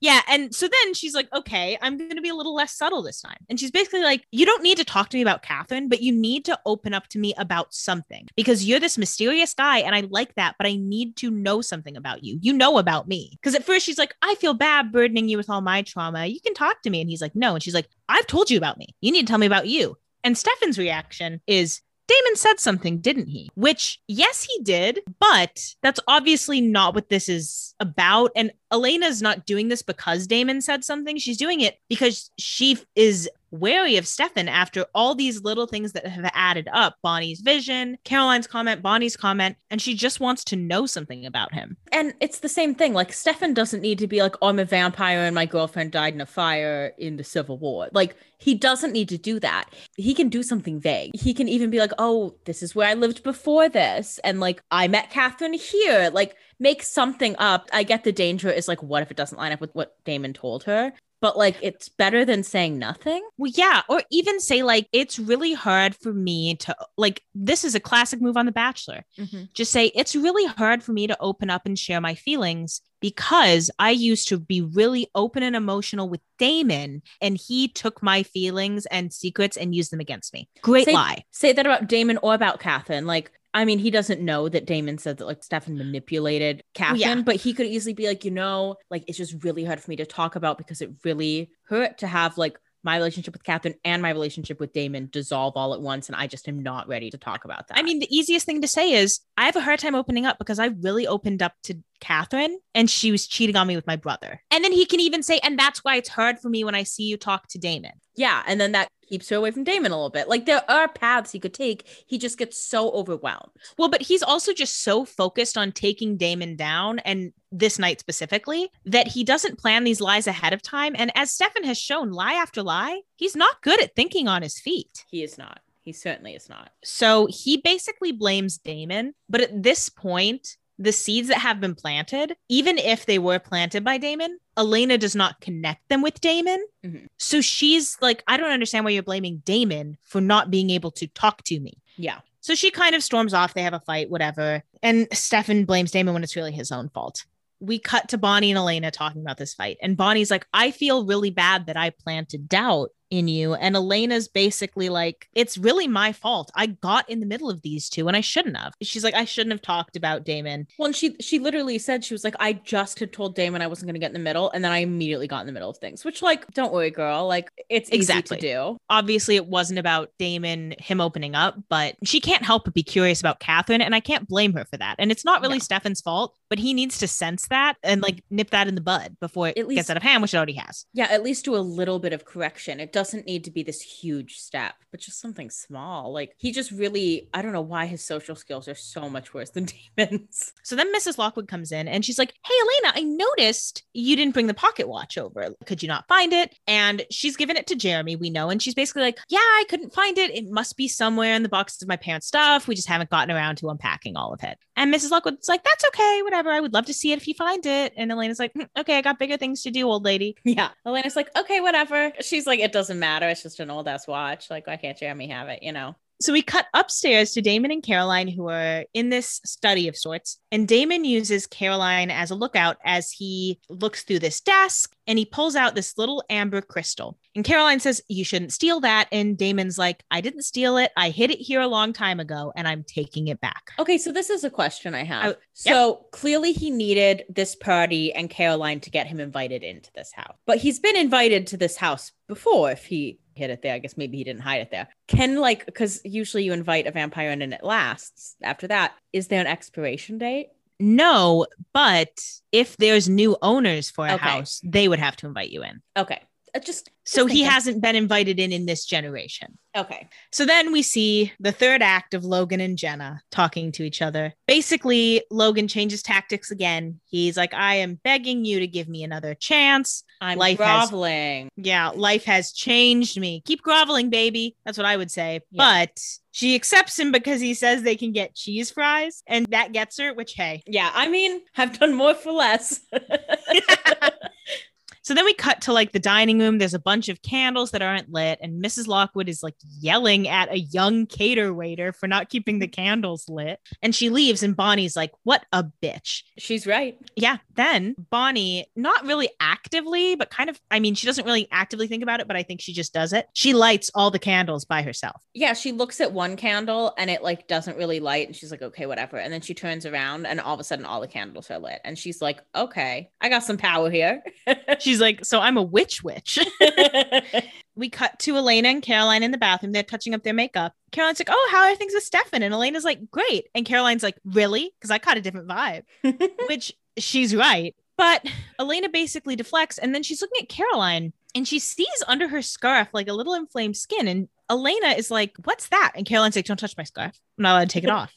Yeah. And so then she's like, okay, I'm going to be a little less subtle this time. And she's basically like, you don't need to talk to me about Catherine, but you need to open up to me about something, because you're this mysterious guy and I like that, but I need to know something about you. You know about me. Because at first she's like, I feel bad burdening you with all my trauma. You can talk to me. And he's like, no. And she's like, I've told you about me. You need to tell me about you. And Stefan's reaction is, Damon said something, didn't he? Which, yes, he did, but that's obviously not what this is about. And Elena's not doing this because Damon said something. She's doing it because she is wary of Stefan after all these little things that have added up. Bonnie's vision, Caroline's comment, Bonnie's comment, and she just wants to know something about him. And it's the same thing. Like, Stefan doesn't need to be like, oh, I'm a vampire and my girlfriend died in a fire in the Civil War. Like, he doesn't need to do that. He can do something vague. He can even be like, oh, this is where I lived before this. And like, I met Catherine here. Like, make something up. I get the danger is like, what if it doesn't line up with what Damon told her? But like, it's better than saying nothing. Well, yeah. Or even say like, it's really hard for me to, like, this is a classic move on The Bachelor. Mm-hmm. Just say, it's really hard for me to open up and share my feelings because I used to be really open and emotional with Damon and he took my feelings and secrets and used them against me. Great lie. Say that about Damon or about Catherine. Like, I mean, he doesn't know that Damon said that like Stefan manipulated Catherine, but he could easily be like, you know, like, it's just really hard for me to talk about because it really hurt to have like my relationship with Catherine and my relationship with Damon dissolve all at once. And I just am not ready to talk about that. I mean, the easiest thing to say is I have a hard time opening up because I really opened up to Catherine and she was cheating on me with my brother. And then he can even say, and that's why it's hard for me when I see you talk to Damon. Yeah. And then that keeps her away from Damon a little bit. Like, there are paths he could take. He just gets so overwhelmed. Well, but he's also just so focused on taking Damon down, and this night specifically, that he doesn't plan these lies ahead of time. And as Stefan has shown, lie after lie, he's not good at thinking on his feet. He is not. He certainly is not. So he basically blames Damon. But at this point, the seeds that have been planted, even if they were planted by Damon, Elena does not connect them with Damon. Mm-hmm. So she's like, I don't understand why you're blaming Damon for not being able to talk to me. Yeah. So she kind of storms off. They have a fight, whatever. And Stefan blames Damon when it's really his own fault. We cut to Bonnie and Elena talking about this fight. And Bonnie's like, I feel really bad that I planted doubt in you. And Elena's basically like, it's really my fault. I got in the middle of these two and I shouldn't have. She's like, I shouldn't have talked about Damon. Well, and she literally said, she was like, I just had told Damon I wasn't going to get in the middle. And then I immediately got in the middle of things, which, like, don't worry, girl. Like, it's exactly easy to do. Obviously it wasn't about Damon, him opening up, but she can't help but be curious about Catherine. And I can't blame her for that. And it's not really Stefan's fault, but he needs to sense that and like nip that in the bud before it gets out of hand, which it already has. Yeah. At least do a little bit of correction. It doesn't need to be this huge step, but just something small. Like, he just really, I don't know why his social skills are so much worse than Damon's. So then Mrs. Lockwood comes in and she's like, hey, Elena, I noticed you didn't bring the pocket watch over. Could you not find it? And she's given it to Jeremy, we know. And she's basically like, yeah, I couldn't find it. It must be somewhere in the boxes of my parents' stuff. We just haven't gotten around to unpacking all of it. And Mrs. Lockwood's like, that's okay, whatever. I would love to see it if you find it. And Elena's like, okay, I got bigger things to do, old lady. Yeah. Elena's like, okay, whatever. She's like, it doesn't matter. It's just an old ass watch. Like, why can't Jeremy have it, you know? So we cut upstairs to Damon and Caroline, who are in this study of sorts. And Damon uses Caroline as a lookout as he looks through this desk and he pulls out this little amber crystal. And Caroline says, you shouldn't steal that. And Damon's like, I didn't steal it. I hid it here a long time ago and I'm taking it back. Okay, so this is a question I have. Clearly he needed this party and Caroline to get him invited into this house. But he's been invited to this house before if he hid it there. I guess maybe he didn't hide it there. Can, like, because usually you invite a vampire in and it lasts after that. Is there an expiration date? No, but if there's new owners for a house, they would have to invite you in. Okay. So he hasn't been invited in this generation. Okay. So then we see the third act of Logan and Jenna talking to each other. Basically, Logan changes tactics again. He's like, I am begging you to give me another chance. I'm groveling. Life has changed me. Keep groveling, baby. That's what I would say. Yeah. But she accepts him because he says they can get cheese fries and that gets her, which, hey. Yeah, I mean, I've done more for less. So then we cut to like the dining room. There's a bunch of candles that aren't lit, and Mrs. Lockwood is like yelling at a young cater waiter for not keeping the candles lit. And she leaves, and Bonnie's like, what a bitch. She's right. Yeah. Then Bonnie, not really actively, but kind of, I mean, she doesn't really actively think about it, but I think she just does it. She lights all the candles by herself. Yeah. She looks at one candle and it like doesn't really light. And she's like, okay, whatever. And then she turns around and all of a sudden all the candles are lit. And she's like, okay, I got some power here. She's like, so I'm a witch. We cut to Elena and Caroline in the bathroom. They're touching up their makeup. Caroline's like, oh, how are things with Stefan? And Elena's like, great. And Caroline's like, really? Because I caught a different vibe, which she's right. But Elena basically deflects. And then she's looking at Caroline and she sees under her scarf, like a little inflamed skin. And Elena is like, what's that? And Caroline's like, don't touch my scarf. I'm not allowed to take it off.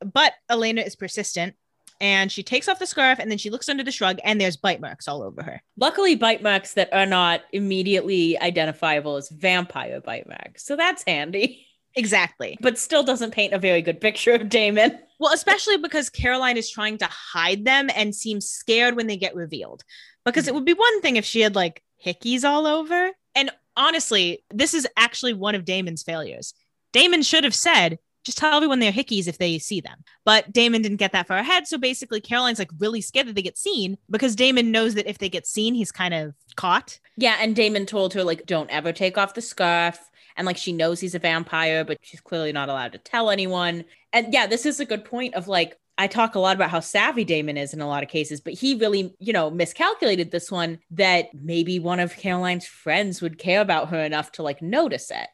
But Elena is persistent. And she takes off the scarf and then she looks under the shrug and there's bite marks all over her. Luckily, bite marks that are not immediately identifiable as vampire bite marks. So that's handy. Exactly. But still doesn't paint a very good picture of Damon. Well, especially because Caroline is trying to hide them and seems scared when they get revealed. Because it would be one thing if she had like hickeys all over. And honestly, this is actually one of Damon's failures. Damon should have said, just tell everyone they're hickeys if they see them. But Damon didn't get that far ahead. So basically, Caroline's like really scared that they get seen because Damon knows that if they get seen, he's kind of caught. Yeah. And Damon told her, like, don't ever take off the scarf. And like, she knows he's a vampire, but she's clearly not allowed to tell anyone. And yeah, this is a good point of like, I talk a lot about how savvy Damon is in a lot of cases, but he really, you know, miscalculated this one that maybe one of Caroline's friends would care about her enough to like notice it.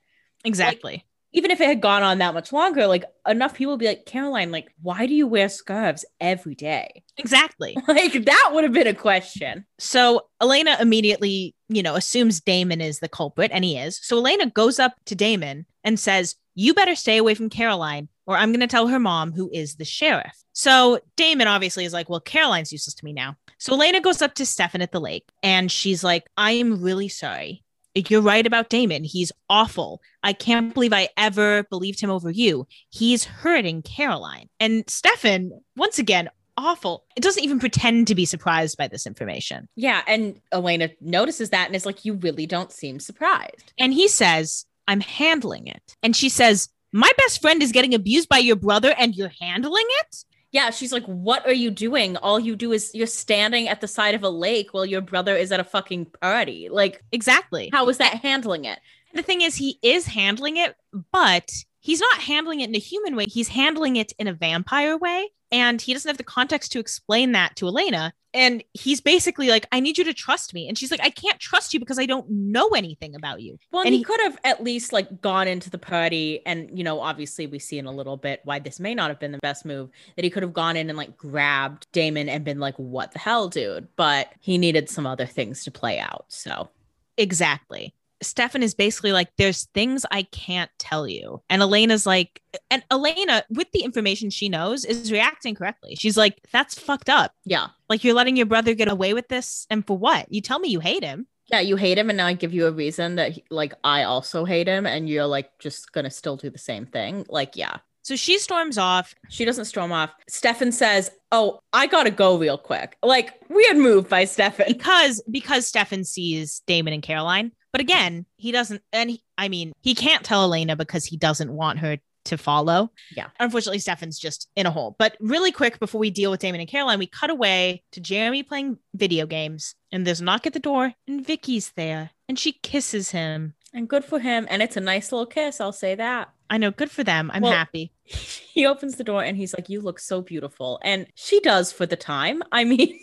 Exactly. Like, even if it had gone on that much longer, like enough people would be like, Caroline, like, why do you wear scarves every day? Exactly. Like that would have been a question. So Elena immediately, you know, assumes Damon is the culprit, and he is. So Elena goes up to Damon and says, you better stay away from Caroline or I'm going to tell her mom, who is the sheriff. So Damon obviously is like, well, Caroline's useless to me now. So Elena goes up to Stefan at the lake and she's like, I am really sorry. You're right about Damon. He's awful. I can't believe I ever believed him over you. He's hurting Caroline. And Stefan, once again, awful. It doesn't even pretend to be surprised by this information. Yeah. And Elena notices that and is like, you really don't seem surprised. And he says, I'm handling it. And she says, my best friend is getting abused by your brother and you're handling it? Yeah, she's like, what are you doing? All you do is you're standing at the side of a lake while your brother is at a fucking party. Like, exactly. How is that handling it? The thing is, he is handling it, but he's not handling it in a human way. He's handling it in a vampire way. And he doesn't have the context to explain that to Elena. And he's basically like, I need you to trust me. And she's like, I can't trust you because I don't know anything about you. Well, and he could have at least like gone into the party. And, you know, obviously we see in a little bit why this may not have been the best move, that he could have gone in and like grabbed Damon and been like, what the hell, dude? But he needed some other things to play out. So exactly. Stefan is basically like, there's things I can't tell you. And Elena's like, and Elena, with the information she knows, is reacting correctly. She's like, that's fucked up. Yeah. Like, you're letting your brother get away with this. And for what? You tell me you hate him. Yeah, you hate him. And now I give you a reason that, like, I also hate him. And you're like, just going to still do the same thing. Like, yeah. So she storms off. She doesn't storm off. Stefan says, oh, I got to go real quick. Like, weird move by Stefan. Because Stefan sees Damon and Caroline. But again, he doesn't, and he can't tell Elena because he doesn't want her to follow. Yeah. Unfortunately, Stefan's just in a hole. But really quick, before we deal with Damon and Caroline, we cut away to Jeremy playing video games, and there's a knock at the door, and Vicky's there, and she kisses him. And good for him. And it's a nice little kiss, I'll say that. I know, good for them. I'm happy. He opens the door, and he's like, you look so beautiful. And she does for the time. I mean...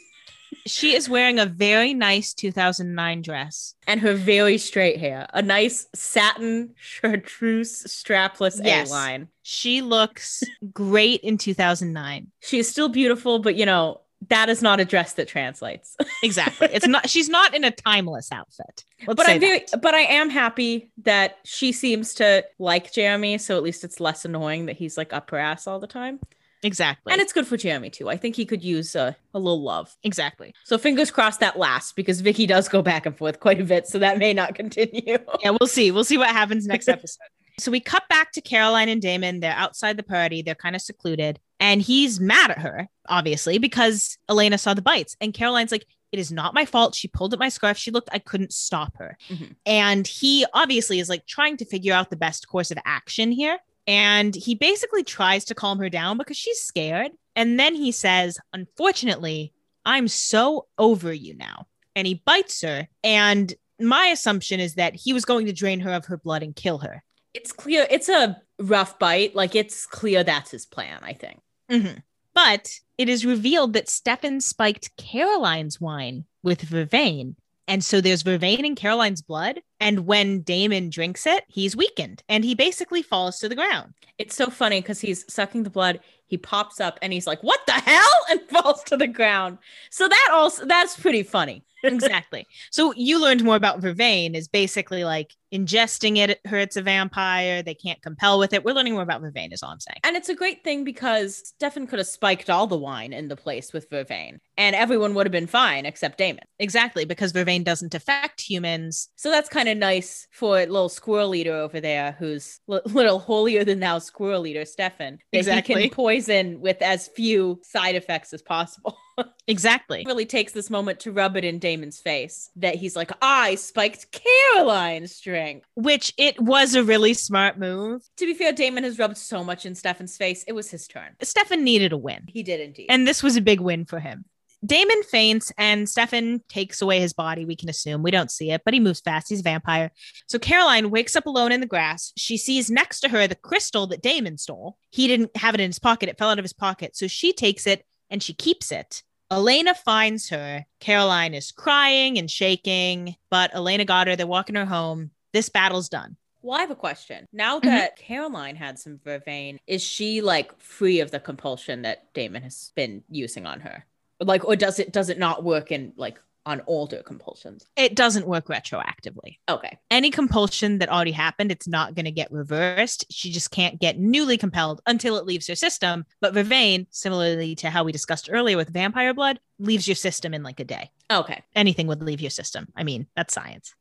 She is wearing a very nice 2009 dress. And her very straight hair. A nice satin chartreuse strapless A-line. She looks great in 2009. She is still beautiful, but you know, that is not a dress that translates. Exactly. It's not. She's not in a timeless outfit. But I am happy that she seems to like Jeremy. So at least it's less annoying that he's like up her ass all the time. Exactly. And it's good for Jeremy, too. I think he could use a little love. Exactly. So fingers crossed that lasts, because Vicky does go back and forth quite a bit. So that may not continue. Yeah, we'll see. We'll see what happens next episode. So we cut back to Caroline and Damon. They're outside the party. They're kind of secluded. And he's mad at her, obviously, because Elena saw the bites. And Caroline's like, It is not my fault. She pulled at my scarf. She looked, I couldn't stop her. Mm-hmm. And he obviously is like trying to figure out the best course of action here. And he basically tries to calm her down because she's scared. And then he says, unfortunately, I'm so over you now. And he bites her. And my assumption is that he was going to drain her of her blood and kill her. It's clear. It's a rough bite. Like, it's clear that's his plan, I think. Mm-hmm. But it is revealed that Stefan spiked Caroline's wine with Vervain. And so there's Vervain in Caroline's blood. And when Damon drinks it, he's weakened. And he basically falls to the ground. It's so funny because he's sucking the blood. He pops up and he's like, what the hell? And falls to the ground. So that's pretty funny. Exactly. So you learned more about Vervain is basically like ingesting it hurts a vampire. They can't compel with it. We're learning more about Vervain is all I'm saying. And it's a great thing because Stefan could have spiked all the wine in the place with Vervain and everyone would have been fine except Damon. Exactly. Because Vervain doesn't affect humans. So that's kind of nice for little squirrel eater over there. Who's little holier than thou squirrel eater, Stefan. Exactly. He can poison with as few side effects as possible. Exactly. He really takes this moment to rub it in Damon's face that he's like, I spiked Caroline's drink. Which it was a really smart move. To be fair, Damon has rubbed so much in Stefan's face. It was his turn. Stefan needed a win. He did indeed. And this was a big win for him. Damon faints and Stefan takes away his body. We can assume we don't see it, but he moves fast. He's a vampire. So Caroline wakes up alone in the grass. She sees next to her the crystal that Damon stole. He didn't have it in his pocket. It fell out of his pocket. So she takes it and she keeps it. Elena finds her. Caroline is crying and shaking, but Elena got her. They're walking her home. This battle's done. Well, I have a question. Now that Caroline had some Vervain, is she like free of the compulsion that Damon has been using on her? Like, or does it not work in like on older compulsions? It doesn't work retroactively. Okay. Any compulsion that already happened, it's not going to get reversed. She just can't get newly compelled until it leaves her system. But Vervain, similarly to how we discussed earlier with vampire blood, leaves your system in like a day. Okay. Anything would leave your system. I mean, that's science.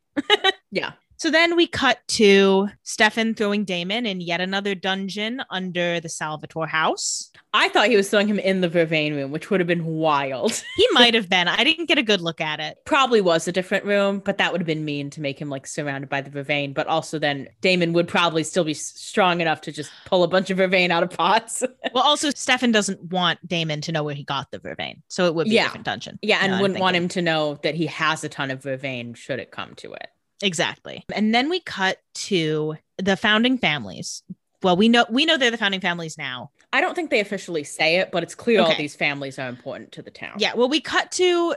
Yeah. So then we cut to Stefan throwing Damon in yet another dungeon under the Salvatore house. I thought he was throwing him in the Vervain room, which would have been wild. He might have been. I didn't get a good look at it. Probably was a different room, but that would have been mean to make him like surrounded by the Vervain. But also then Damon would probably still be strong enough to just pull a bunch of Vervain out of pots. Well, also Stefan doesn't want Damon to know where he got the Vervain. So it would be a different dungeon. Yeah, and wouldn't want him to know that he has a ton of Vervain should it come to it. Exactly. And then we cut to the founding families. Well, we know they're the founding families now. I don't think they officially say it, but it's clear all these families are important to the town. Yeah. Well, we cut to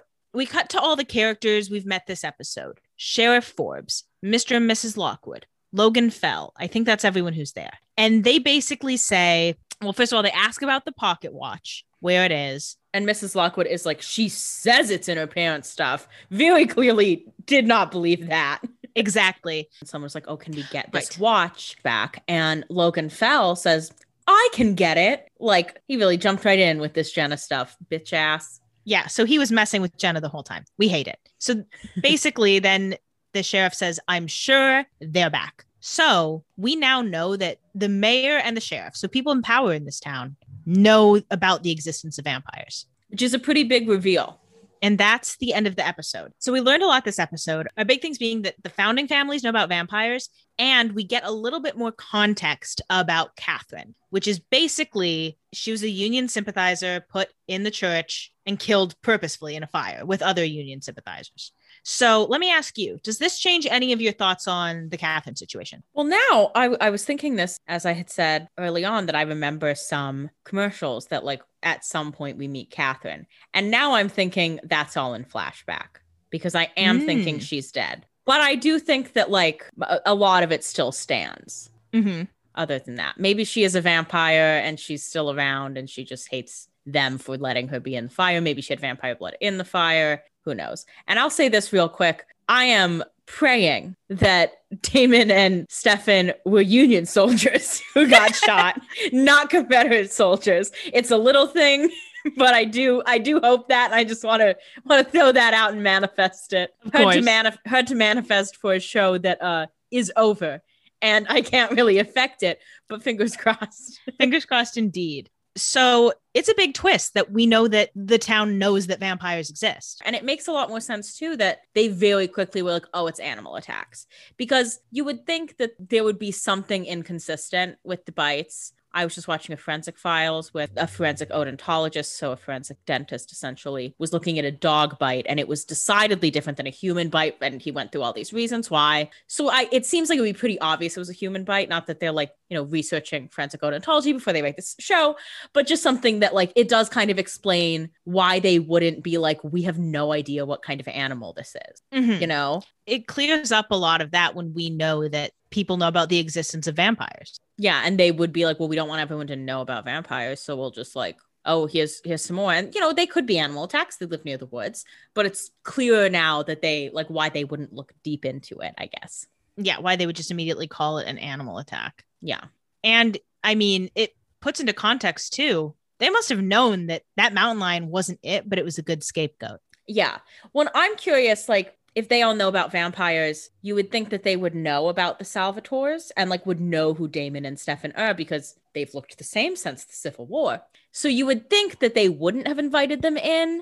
all the characters we've met this episode. Sheriff Forbes, Mr. and Mrs. Lockwood, Logan Fell. I think that's everyone who's there. And they basically say, well, first of all, they ask about the pocket watch, where it is. And Mrs. Lockwood is like, she says it's in her parents' stuff. Very clearly did not believe that. Exactly. Someone's like, oh, can we get this watch back? And Logan Fell says, I can get it. Like, he really jumped right in with this Jenna stuff, bitch ass. Yeah. So he was messing with Jenna the whole time. We hate it. So basically, then the sheriff says, I'm sure they're back. So we now know that the mayor and the sheriff, so people in power in this town, know about the existence of vampires, which is a pretty big reveal. And that's the end of the episode. So we learned a lot this episode. Our big things being that the founding families know about vampires, and we get a little bit more context about Catherine, which is basically she was a union sympathizer put in the church and killed purposefully in a fire with other union sympathizers. So let me ask you, does this change any of your thoughts on the Catherine situation? Well, now I was thinking this, as I had said early on, that I remember some commercials that like at some point we meet Catherine. And now I'm thinking that's all in flashback because I am thinking she's dead. But I do think that like a lot of it still stands. Mm-hmm. Other than that, maybe she is a vampire and she's still around and she just hates them for letting her be in the fire. Maybe she had vampire blood in the fire. Who knows? And I'll say this real quick. I am praying that Damon and Stefan were Union soldiers who got shot, not Confederate soldiers. It's a little thing, but I do hope that. I just want to throw that out and manifest it. Hard to manifest for a show that is over and I can't really affect it, but fingers crossed. Fingers crossed indeed. So it's a big twist that we know that the town knows that vampires exist. And it makes a lot more sense, too, that they very quickly were like, oh, it's animal attacks. Because you would think that there would be something inconsistent with the bites. I was just watching a Forensic Files with a forensic odontologist, so a forensic dentist essentially, was looking at a dog bite, and it was decidedly different than a human bite, and he went through all these reasons why. So it seems like it would be pretty obvious it was a human bite, not that they're like, you know, researching forensic odontology before they make this show, but just something that like, it does kind of explain why they wouldn't be like, we have no idea what kind of animal this is, mm-hmm. you know? It clears up a lot of that when we know that people know about the existence of vampires. Yeah, and they would be like, well, we don't want everyone to know about vampires, so we'll just like, oh, here's some more. And, you know, they could be animal attacks. They live near the woods, but it's clearer now that they, like, why they wouldn't look deep into it, I guess. Yeah, why they would just immediately call it an animal attack. Yeah. And, I mean, it puts into context, too. They must have known that that mountain lion wasn't it, but it was a good scapegoat. Yeah. Well, I'm curious, like, if they all know about vampires, you would think that they would know about the Salvatores and like would know who Damon and Stefan are because they've looked the same since the Civil War. So you would think that they wouldn't have invited them in,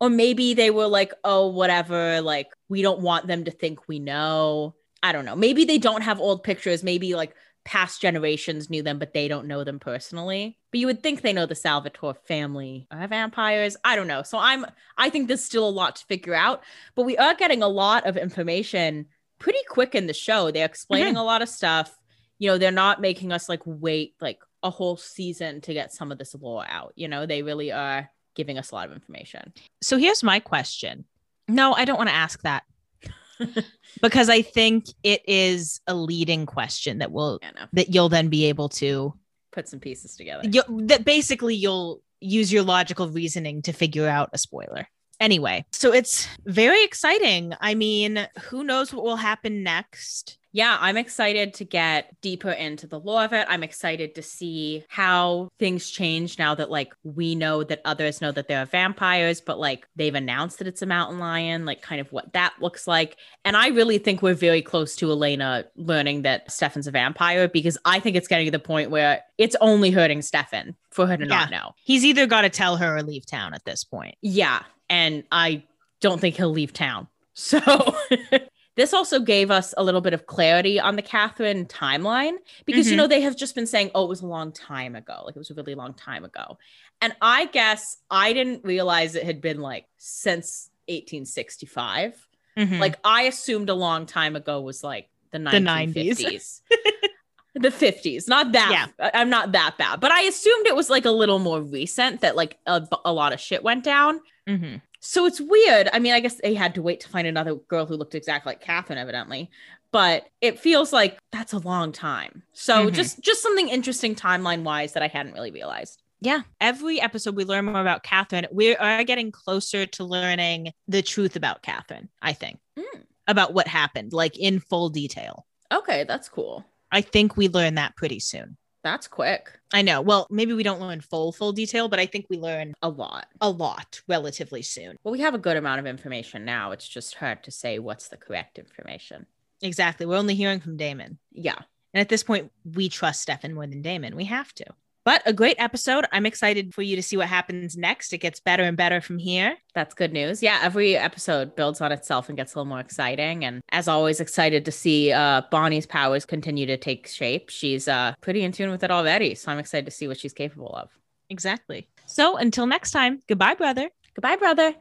or maybe they were like, oh, whatever, like we don't want them to think we know. I don't know. Maybe they don't have old pictures. Maybe like past generations knew them, but they don't know them personally. But you would think they know the Salvatore family are vampires. I don't know. So I think there's still a lot to figure out, but we are getting a lot of information pretty quick in the show. They're explaining mm-hmm. a lot of stuff. You know, they're not making us like wait like a whole season to get some of this lore out. You know, they really are giving us a lot of information. So here's my question. No, I don't want to ask that. Because I think it is a leading question that you'll then be able to put some pieces together. That basically you'll use your logical reasoning to figure out a spoiler. Anyway, so it's very exciting. I mean, who knows what will happen next? Yeah, I'm excited to get deeper into the lore of it. I'm excited to see how things change now that like we know that others know that there are vampires, but like they've announced that it's a mountain lion, like kind of what that looks like. And I really think we're very close to Elena learning that Stefan's a vampire, because I think it's getting to the point where it's only hurting Stefan for her to not know. He's either got to tell her or leave town at this point. Yeah, and I don't think he'll leave town. So... This also gave us a little bit of clarity on the Catherine timeline, because, mm-hmm. you know, they have just been saying, oh, it was a long time ago. Like it was a really long time ago. And I guess I didn't realize it had been like since 1865. Mm-hmm. Like I assumed a long time ago was like the 1950s. The 50s, not that. Yeah. I'm not that bad. But I assumed it was like a little more recent that like a lot of shit went down. Mm-hmm. So it's weird. I mean, I guess they had to wait to find another girl who looked exactly like Catherine, evidently. But it feels like that's a long time. So mm-hmm. just something interesting timeline-wise that I hadn't really realized. Yeah. Every episode we learn more about Catherine. We are getting closer to learning the truth about Catherine, I think, about what happened, like in full detail. Okay, that's cool. I think we learn that pretty soon. That's quick. I know. Well, maybe we don't learn full detail, but I think we learn a lot relatively soon. Well, we have a good amount of information now. It's just hard to say what's the correct information. Exactly. We're only hearing from Damon. Yeah. And at this point, we trust Stefan more than Damon. We have to. But a great episode. I'm excited for you to see what happens next. It gets better and better from here. That's good news. Yeah. Every episode builds on itself and gets a little more exciting. And as always, excited to see Bonnie's powers continue to take shape. She's pretty in tune with it already. So I'm excited to see what she's capable of. Exactly. So until next time, goodbye, brother. Goodbye, brother.